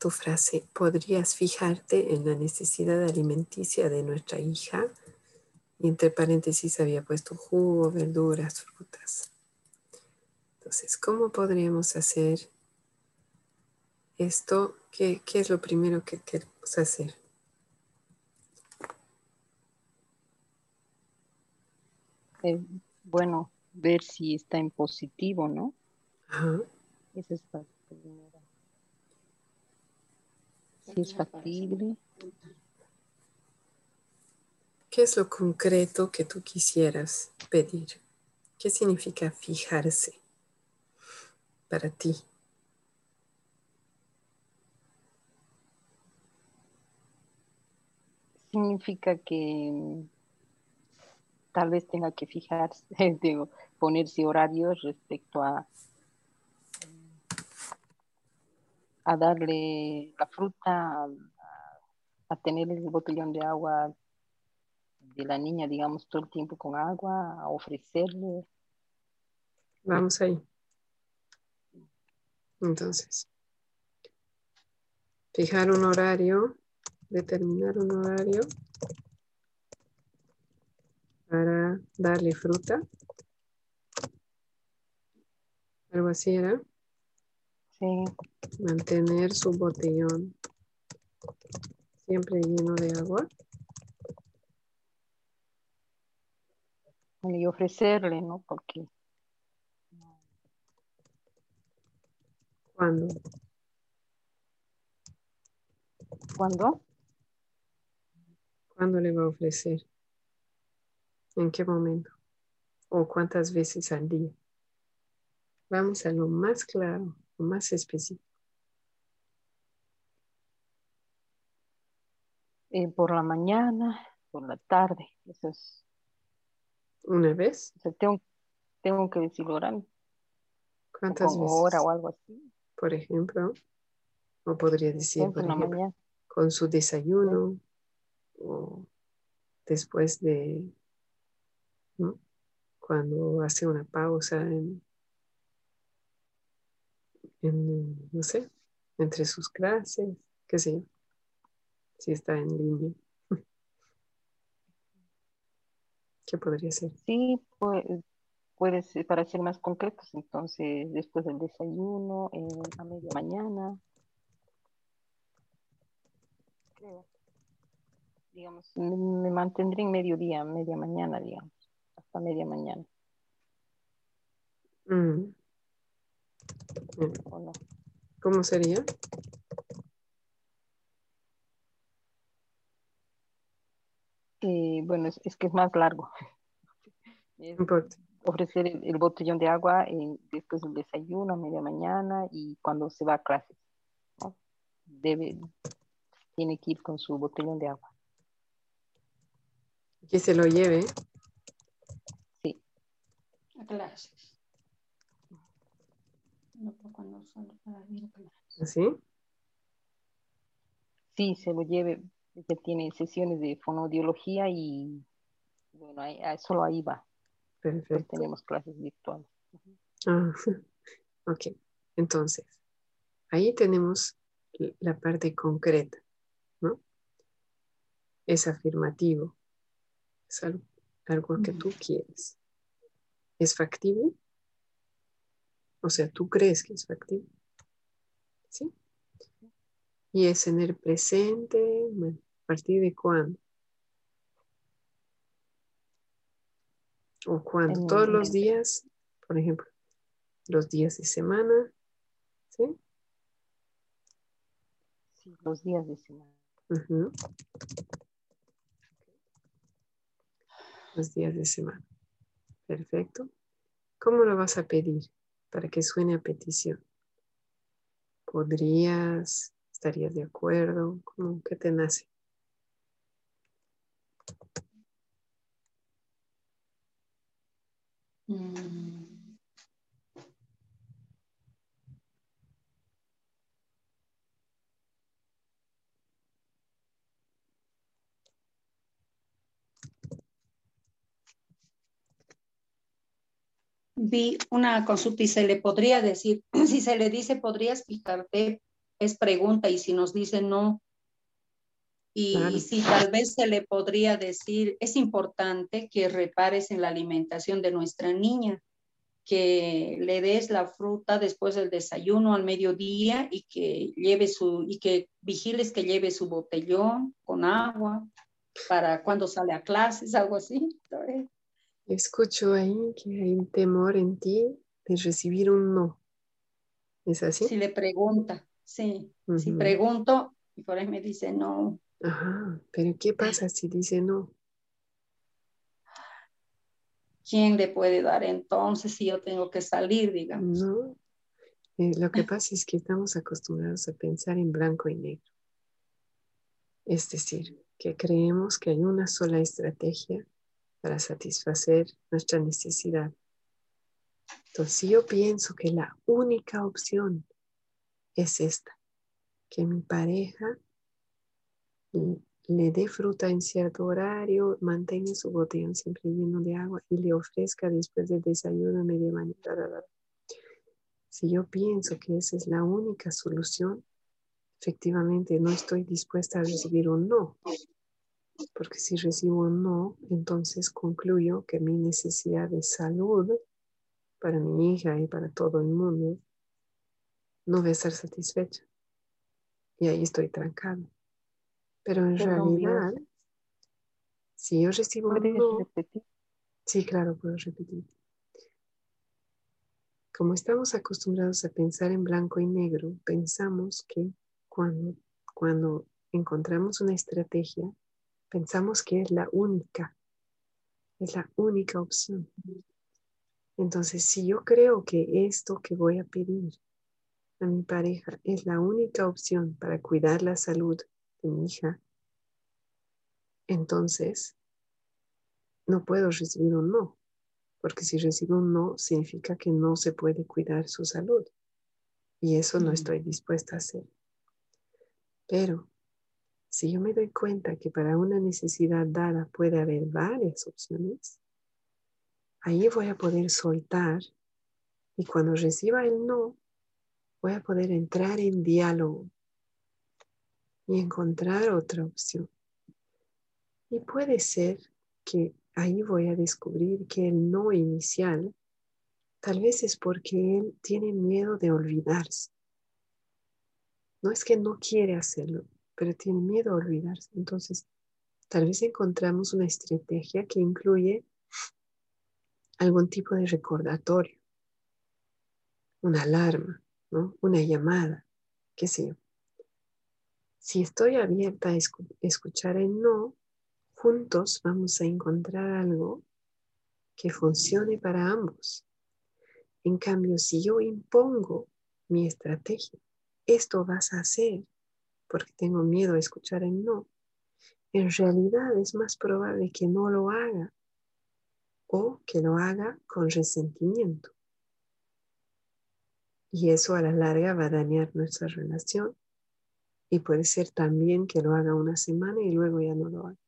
tu frase: ¿podrías fijarte en la necesidad alimenticia de nuestra hija? Y entre paréntesis había puesto jugo, verduras, frutas. Entonces, ¿cómo podríamos hacer esto? ¿Qué es lo primero que queremos hacer? Bueno, ver si está en positivo, ¿no? Ajá. Esa es la primera. Si es factible. ¿Qué es lo concreto que tú quisieras pedir? ¿Qué significa fijarse para ti? Significa que tal vez tenga que fijarse, digo, ponerse horarios respecto a darle la fruta, a tener el botellón de agua de la niña, digamos, todo el tiempo con agua, a ofrecerle. Vamos ahí. Entonces, fijar un horario, determinar un horario para darle fruta. Algo así era. Sí. Mantener su botellón siempre lleno de agua. Y ofrecerle, ¿no? Porque... ¿cuándo? ¿Cuándo? ¿Cuándo le va a ofrecer? ¿En qué momento? ¿O cuántas veces al día? Vamos a lo más claro, lo más específico. Por la mañana, por la tarde. Eso es. ¿Una vez? O sea, tengo que decirlo grande. ¿Cuántas veces? Hora o algo así. Por ejemplo, o podría decir, por ejemplo, con su desayuno, o después de, ¿no? Cuando hace una pausa en no sé, entre sus clases, qué sé yo, si está en línea. ¿Qué podría ser? Sí, pues puede ser, para ser más concretos, entonces después del desayuno, a media mañana, creo. Digamos, me mantendré en mediodía, media mañana, digamos, hasta media mañana. ¿O no? ¿Cómo sería? Bueno, es que es más largo. Ofrecer el botellón de agua después del desayuno, a media mañana, y cuando se va a clases, ¿no? Tiene que ir con su botellón de agua. Que se lo lleve. Sí. A clases. No puedo cuando solo para ir a clases. ¿Así? Sí, se lo lleve. Ella tiene sesiones de fonoaudiología y bueno, solo ahí va. Perfecto. Entonces tenemos clases virtuales. Ok, entonces ahí tenemos la parte concreta, ¿no? Es afirmativo, es algo que tú quieres. ¿Es factible? O sea, tú crees que es factible, ¿sí? Y es en el presente, bueno, ¿a partir de cuándo? ¿O cuándo? En todos los días, por ejemplo, los días de semana, ¿sí? Sí, los días de semana. Los días de semana. Perfecto. ¿Cómo lo vas a pedir para que suene a petición? ¿Podrías? ¿Estarías de acuerdo? ¿Cómo que te nace? Vi una consulta y se le podría decir, si se le dice podrías fijarte, es pregunta, y si nos dice no, y claro, si tal vez se le podría decir, es importante que repares en la alimentación de nuestra niña, que le des la fruta después del desayuno al mediodía y que lleve y que vigiles que lleve su botellón con agua para cuando sale a clases, algo así. Escucho ahí que hay un temor en ti de recibir un no. ¿Es así? Si le pregunta. Sí, si pregunto y por ahí me dice no. Ajá, pero ¿qué pasa si dice no? ¿Quién le puede dar entonces si yo tengo que salir, digamos? No, lo que pasa es que estamos acostumbrados a pensar en blanco y negro. Es decir, que creemos que hay una sola estrategia para satisfacer nuestra necesidad. Entonces, si yo pienso que la única opción es esta, que mi pareja le dé fruta en cierto horario, mantenga su botellón siempre lleno de agua y le ofrezca después del desayuno a media mañana. Si yo pienso que esa es la única solución, efectivamente no estoy dispuesta a recibir un no. Porque si recibo un no, entonces concluyo que mi necesidad de salud para mi hija y para todo el mundo no voy a estar satisfecha. Y ahí estoy trancada. Pero en realidad, si yo recibo un no... ¿Repetir? Sí, claro, puedo repetir. Como estamos acostumbrados a pensar en blanco y negro, pensamos que cuando encontramos una estrategia, pensamos que es la única opción. Entonces, si yo creo que esto que voy a pedir a mi pareja es la única opción para cuidar la salud de mi hija, entonces no puedo recibir un no, porque si recibo un no, significa que no se puede cuidar su salud. Y eso no estoy dispuesta a hacer. Pero si yo me doy cuenta que para una necesidad dada puede haber varias opciones, ahí voy a poder soltar y cuando reciba el no, voy a poder entrar en diálogo y encontrar otra opción. Y puede ser que ahí voy a descubrir que el no inicial tal vez es porque él tiene miedo de olvidarse. No es que no quiere hacerlo, pero tiene miedo a olvidarse. Entonces, tal vez encontramos una estrategia que incluye algún tipo de recordatorio, una alarma, ¿no? Una llamada, qué sé yo. Si estoy abierta a escuchar el no, juntos vamos a encontrar algo que funcione para ambos. En cambio, si yo impongo mi estrategia, esto vas a hacer porque tengo miedo a escuchar el no, en realidad es más probable que no lo haga o que lo haga con resentimiento. Y eso a la larga va a dañar nuestra relación y puede ser también que lo haga una semana y luego ya no lo haga.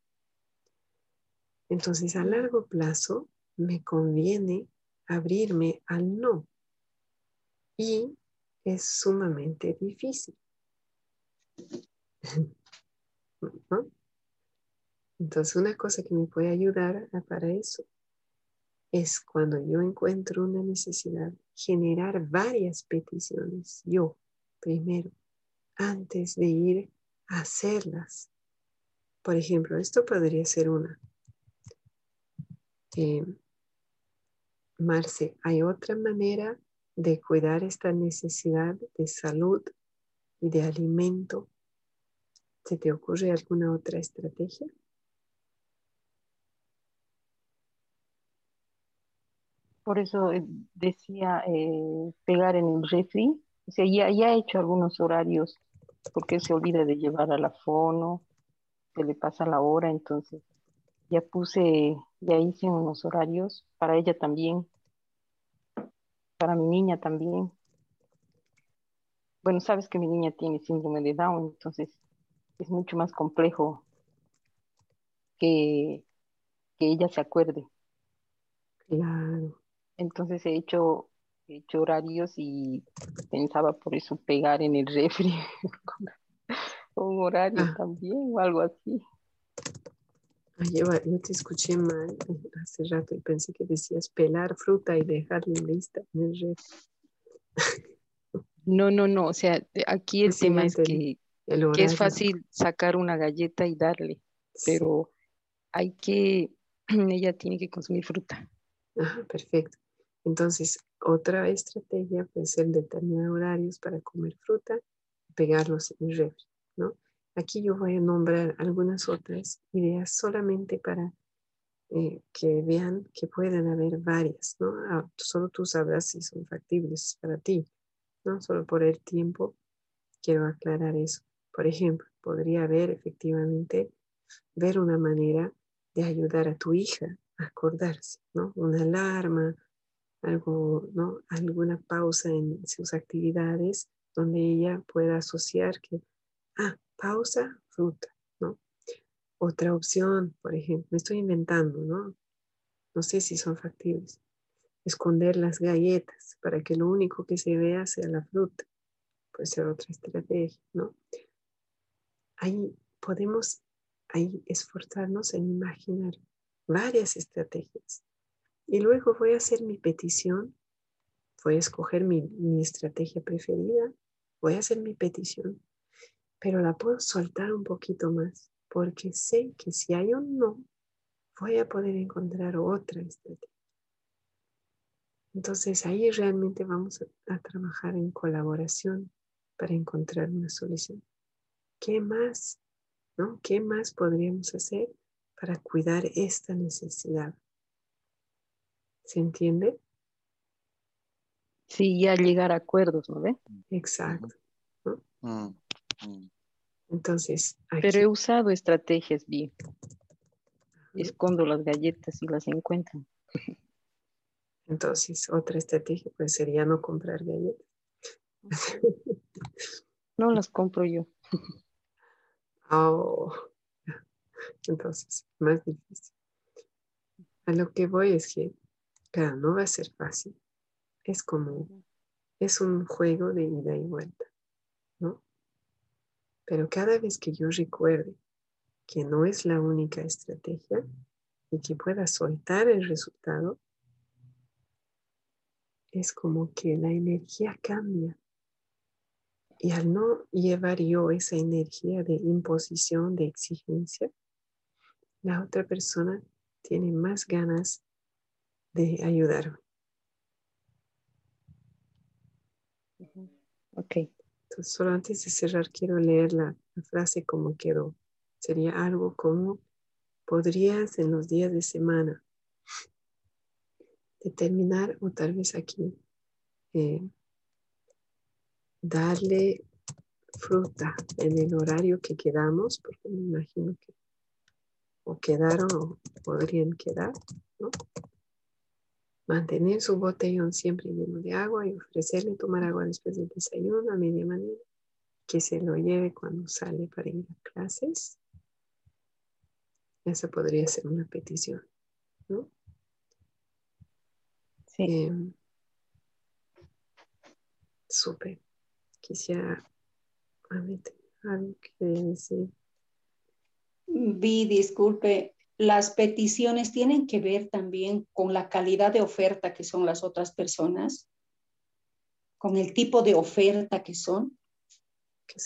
Entonces, a largo plazo me conviene abrirme al no y es sumamente difícil. ¿No? Entonces, una cosa que me puede ayudar para eso es cuando yo encuentro una necesidad, generar varias peticiones yo primero, antes de ir a hacerlas. Por ejemplo, esto podría ser una. Marce, ¿hay otra manera de cuidar esta necesidad de salud y de alimento? ¿Se te ocurre alguna otra estrategia? Por eso decía pegar en el refri. O sea, ya he hecho algunos horarios porque se olvida de llevar a la fono, se le pasa la hora, entonces ya hice unos horarios para ella también, para mi niña también. Bueno, sabes que mi niña tiene síndrome de Down, entonces es mucho más complejo que ella se acuerde. Claro. Entonces he hecho horarios y pensaba por eso pegar en el refri un horario también o algo así. Ay, Eva, yo te escuché mal hace rato y pensé que decías pelar fruta y dejarla lista en el refri. No, o sea, aquí el tema es que es fácil sacar una galleta y darle, pero ella tiene que consumir fruta. Ajá, perfecto. Entonces, otra estrategia puede ser determinar horarios para comer fruta, pegarlos en el refri, ¿no? Aquí yo voy a nombrar algunas otras ideas solamente para que vean que pueden haber varias, ¿no? Solo tú sabrás si son factibles para ti, ¿no? Solo por el tiempo quiero aclarar eso. Por ejemplo, podría haber efectivamente ver una manera de ayudar a tu hija a acordarse, ¿no? Una alarma, algo, ¿no? Alguna pausa en sus actividades donde ella pueda asociar que, pausa, fruta, ¿no? Otra opción, por ejemplo, me estoy inventando, ¿no? No sé si son factibles. Esconder las galletas para que lo único que se vea sea la fruta. Puede ser otra estrategia, ¿no? Ahí podemos esforzarnos en imaginar varias estrategias. Y luego voy a hacer mi petición, voy a escoger mi estrategia preferida, voy a hacer mi petición. Pero la puedo soltar un poquito más, porque sé que si hay un no, voy a poder encontrar otra estrategia. Entonces ahí realmente vamos a trabajar en colaboración para encontrar una solución. ¿Qué más, no? ¿Qué más podríamos hacer para cuidar esta necesidad? ¿Se entiende? Sí, ya llegar a acuerdos, ¿no ve? Exacto. ¿No? Entonces, aquí. Pero he usado estrategias bien. escondo las galletas y las encuentro. Entonces, otra estrategia pues sería no comprar galletas. No las compro yo. Oh. Entonces, más difícil. A lo que voy es que, claro, no va a ser fácil. Es como, es un juego de ida y vuelta, ¿no? Pero cada vez que yo recuerde que no es la única estrategia y que pueda soltar el resultado, es como que la energía cambia. Y al no llevar yo esa energía de imposición, de exigencia, la otra persona tiene más ganas de ayudarme. Ok. Entonces, solo antes de cerrar, quiero leer la frase como quedó. Sería algo como, podrías en los días de semana determinar, o tal vez aquí, darle fruta en el horario que quedamos, porque me imagino que o quedaron o podrían quedar, ¿no? Mantener su botellón siempre lleno de agua y ofrecerle tomar agua después del desayuno a media mañana, que se lo lleve cuando sale para ir a clases. Esa podría ser una petición, ¿no? Sí. Súper. Quisiera algo que decir. Vi, disculpe, las peticiones tienen que ver también con la calidad de oferta que son las otras personas, con el tipo de oferta que son.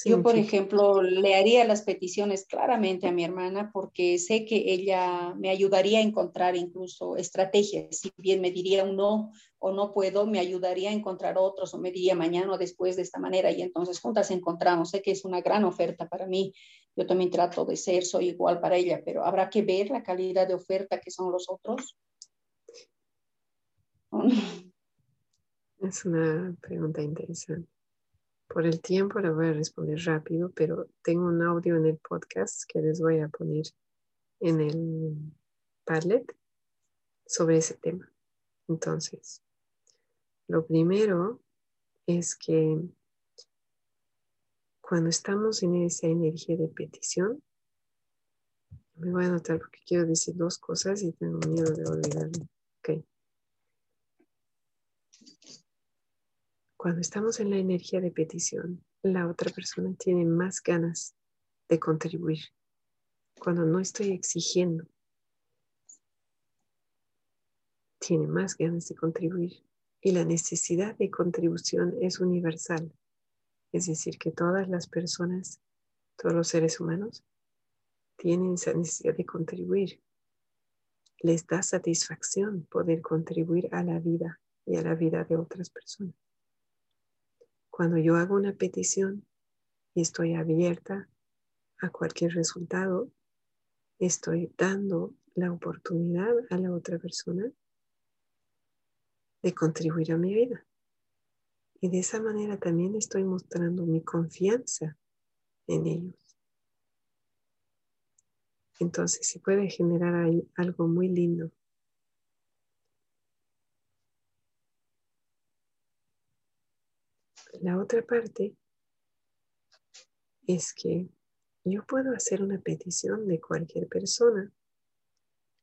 Yo, por ejemplo, le haría las peticiones claramente a mi hermana porque sé que ella me ayudaría a encontrar incluso estrategias. Si bien me diría un no o no puedo, me ayudaría a encontrar otros o me diría mañana o después de esta manera. Y entonces juntas encontramos. Sé que es una gran oferta para mí. Yo también trato de ser, soy igual para ella, pero habrá que ver la calidad de oferta que son los otros. Es una pregunta interesante. Por el tiempo la voy a responder rápido, pero tengo un audio en el podcast que les voy a poner en el Padlet sobre ese tema. Entonces, lo primero es que cuando estamos en esa energía de petición, me voy a anotar porque quiero decir dos cosas y tengo miedo de olvidarme. Ok. Cuando estamos en la energía de petición, la otra persona tiene más ganas de contribuir. Cuando no estoy exigiendo, tiene más ganas de contribuir. Y la necesidad de contribución es universal. Es decir, que todas las personas, todos los seres humanos, tienen esa necesidad de contribuir. Les da satisfacción poder contribuir a la vida y a la vida de otras personas. Cuando yo hago una petición y estoy abierta a cualquier resultado, estoy dando la oportunidad a la otra persona de contribuir a mi vida. Y de esa manera también estoy mostrando mi confianza en ellos. Entonces se puede generar ahí algo muy lindo. La otra parte es que yo puedo hacer una petición de cualquier persona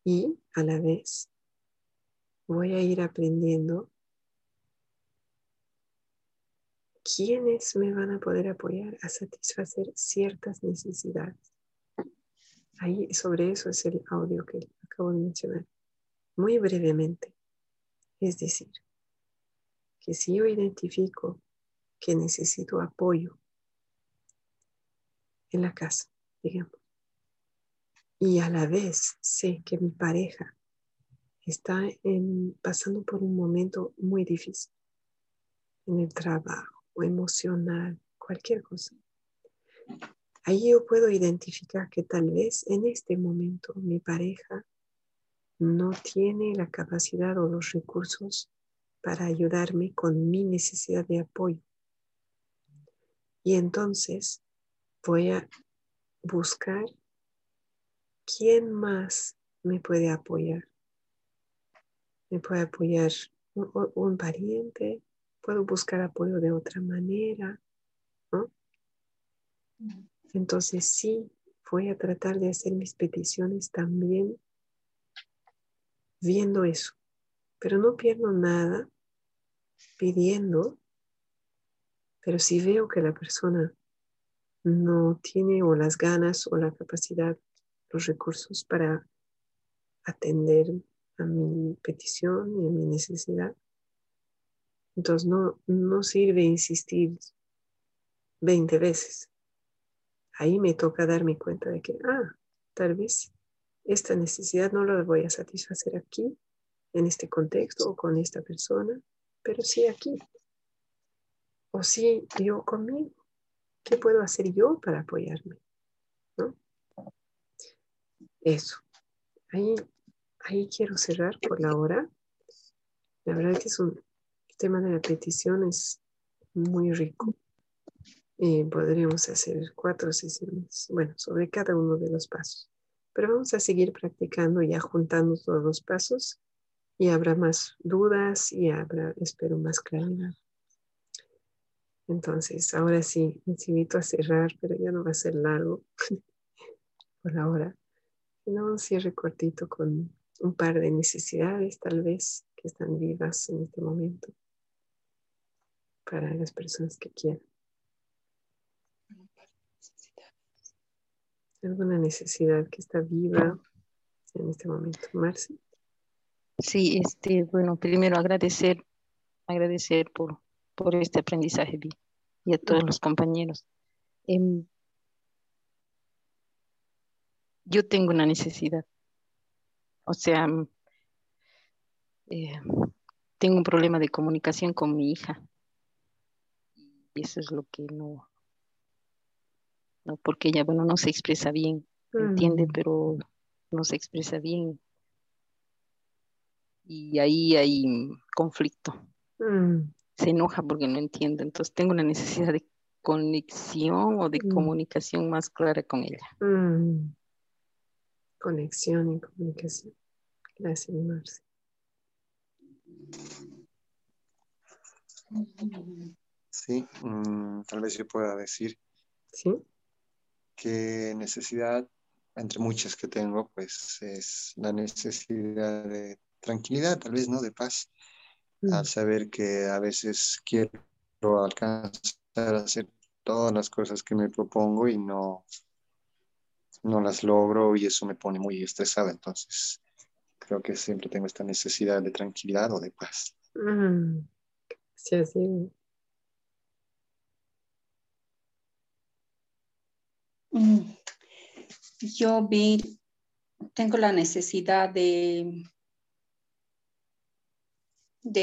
y a la vez voy a ir aprendiendo quiénes me van a poder apoyar a satisfacer ciertas necesidades. Ahí sobre eso es el audio que acabo de mencionar. Muy brevemente. Es decir, que si yo identifico que necesito apoyo en la casa, digamos. Y a la vez sé que mi pareja está pasando por un momento muy difícil en el trabajo, o emocional, cualquier cosa. Ahí yo puedo identificar que tal vez en este momento mi pareja no tiene la capacidad o los recursos para ayudarme con mi necesidad de apoyo. Y entonces voy a buscar quién más me puede apoyar. Me puede apoyar un pariente, puedo buscar apoyo de otra manera, ¿no? Entonces sí, voy a tratar de hacer mis peticiones también viendo eso. Pero no pierdo nada pidiendo, pero si veo que la persona no tiene o las ganas o la capacidad, los recursos para atender a mi petición y a mi necesidad, entonces no sirve insistir 20 veces. Ahí me toca darme cuenta de que, tal vez esta necesidad no la voy a satisfacer aquí, en este contexto o con esta persona, pero sí aquí. O sí, yo conmigo. ¿Qué puedo hacer yo para apoyarme? ¿No? Eso. Ahí quiero cerrar por la hora. La verdad que es un tema de la petición, es muy rico. Y podríamos hacer 4 sesiones, bueno, sobre cada uno de los pasos. Pero vamos a seguir practicando, ya juntando todos los pasos, y habrá más dudas y habrá, espero, más claridad. Entonces, ahora sí, les invito a cerrar, pero ya no va a ser largo por ahora. Sino un cierre cortito con un par de necesidades, tal vez, que están vivas en este momento para las personas que quieran. ¿Alguna necesidad que está viva en este momento, Marce? Sí, bueno, primero agradecer por este aprendizaje y a todos los compañeros. Yo tengo una necesidad, o sea, tengo un problema de comunicación con mi hija, y eso es lo que no porque ella, bueno, no se expresa bien, entiende, pero no se expresa bien. Y ahí hay conflicto. Se enoja porque no entiende. Entonces tengo una necesidad de conexión o de comunicación más clara con ella. Conexión y comunicación. Gracias, Marcia. Sí, tal vez yo pueda decir. Sí. Que necesidad, entre muchas que tengo, pues es la necesidad de tranquilidad, tal vez, ¿no? De paz, al saber que a veces quiero alcanzar a hacer todas las cosas que me propongo y no las logro, y eso me pone muy estresada. Entonces creo que siempre tengo esta necesidad de tranquilidad o de paz. Sí, sí. Tengo la necesidad de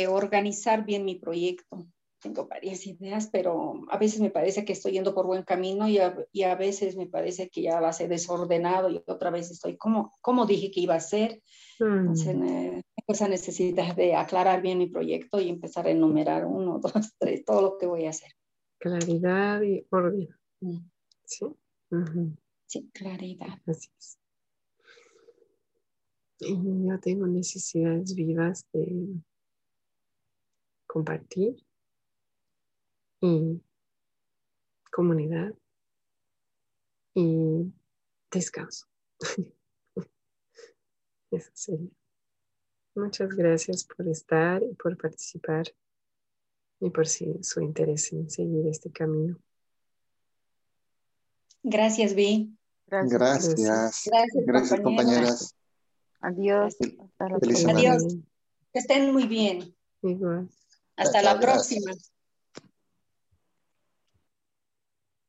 organizar bien mi proyecto. Tengo varias ideas, pero a veces me parece que estoy yendo por buen camino y a veces me parece que ya va a ser desordenado, y otra vez estoy como dije que iba a ser. Entonces, esa necesidad de aclarar bien mi proyecto y empezar a enumerar 1, 2, 3, todo lo que voy a hacer. Claridad y orden. ¿Sí? Sí, claridad. Así es. Y yo tengo necesidades vivas de compartir y comunidad y descanso. Eso sería. Muchas gracias por estar y por participar y por su interés en seguir este camino. Gracias, Vi. Gracias, compañeras. Adiós. Adiós. Que estén muy bien. Igual. Hasta la próxima.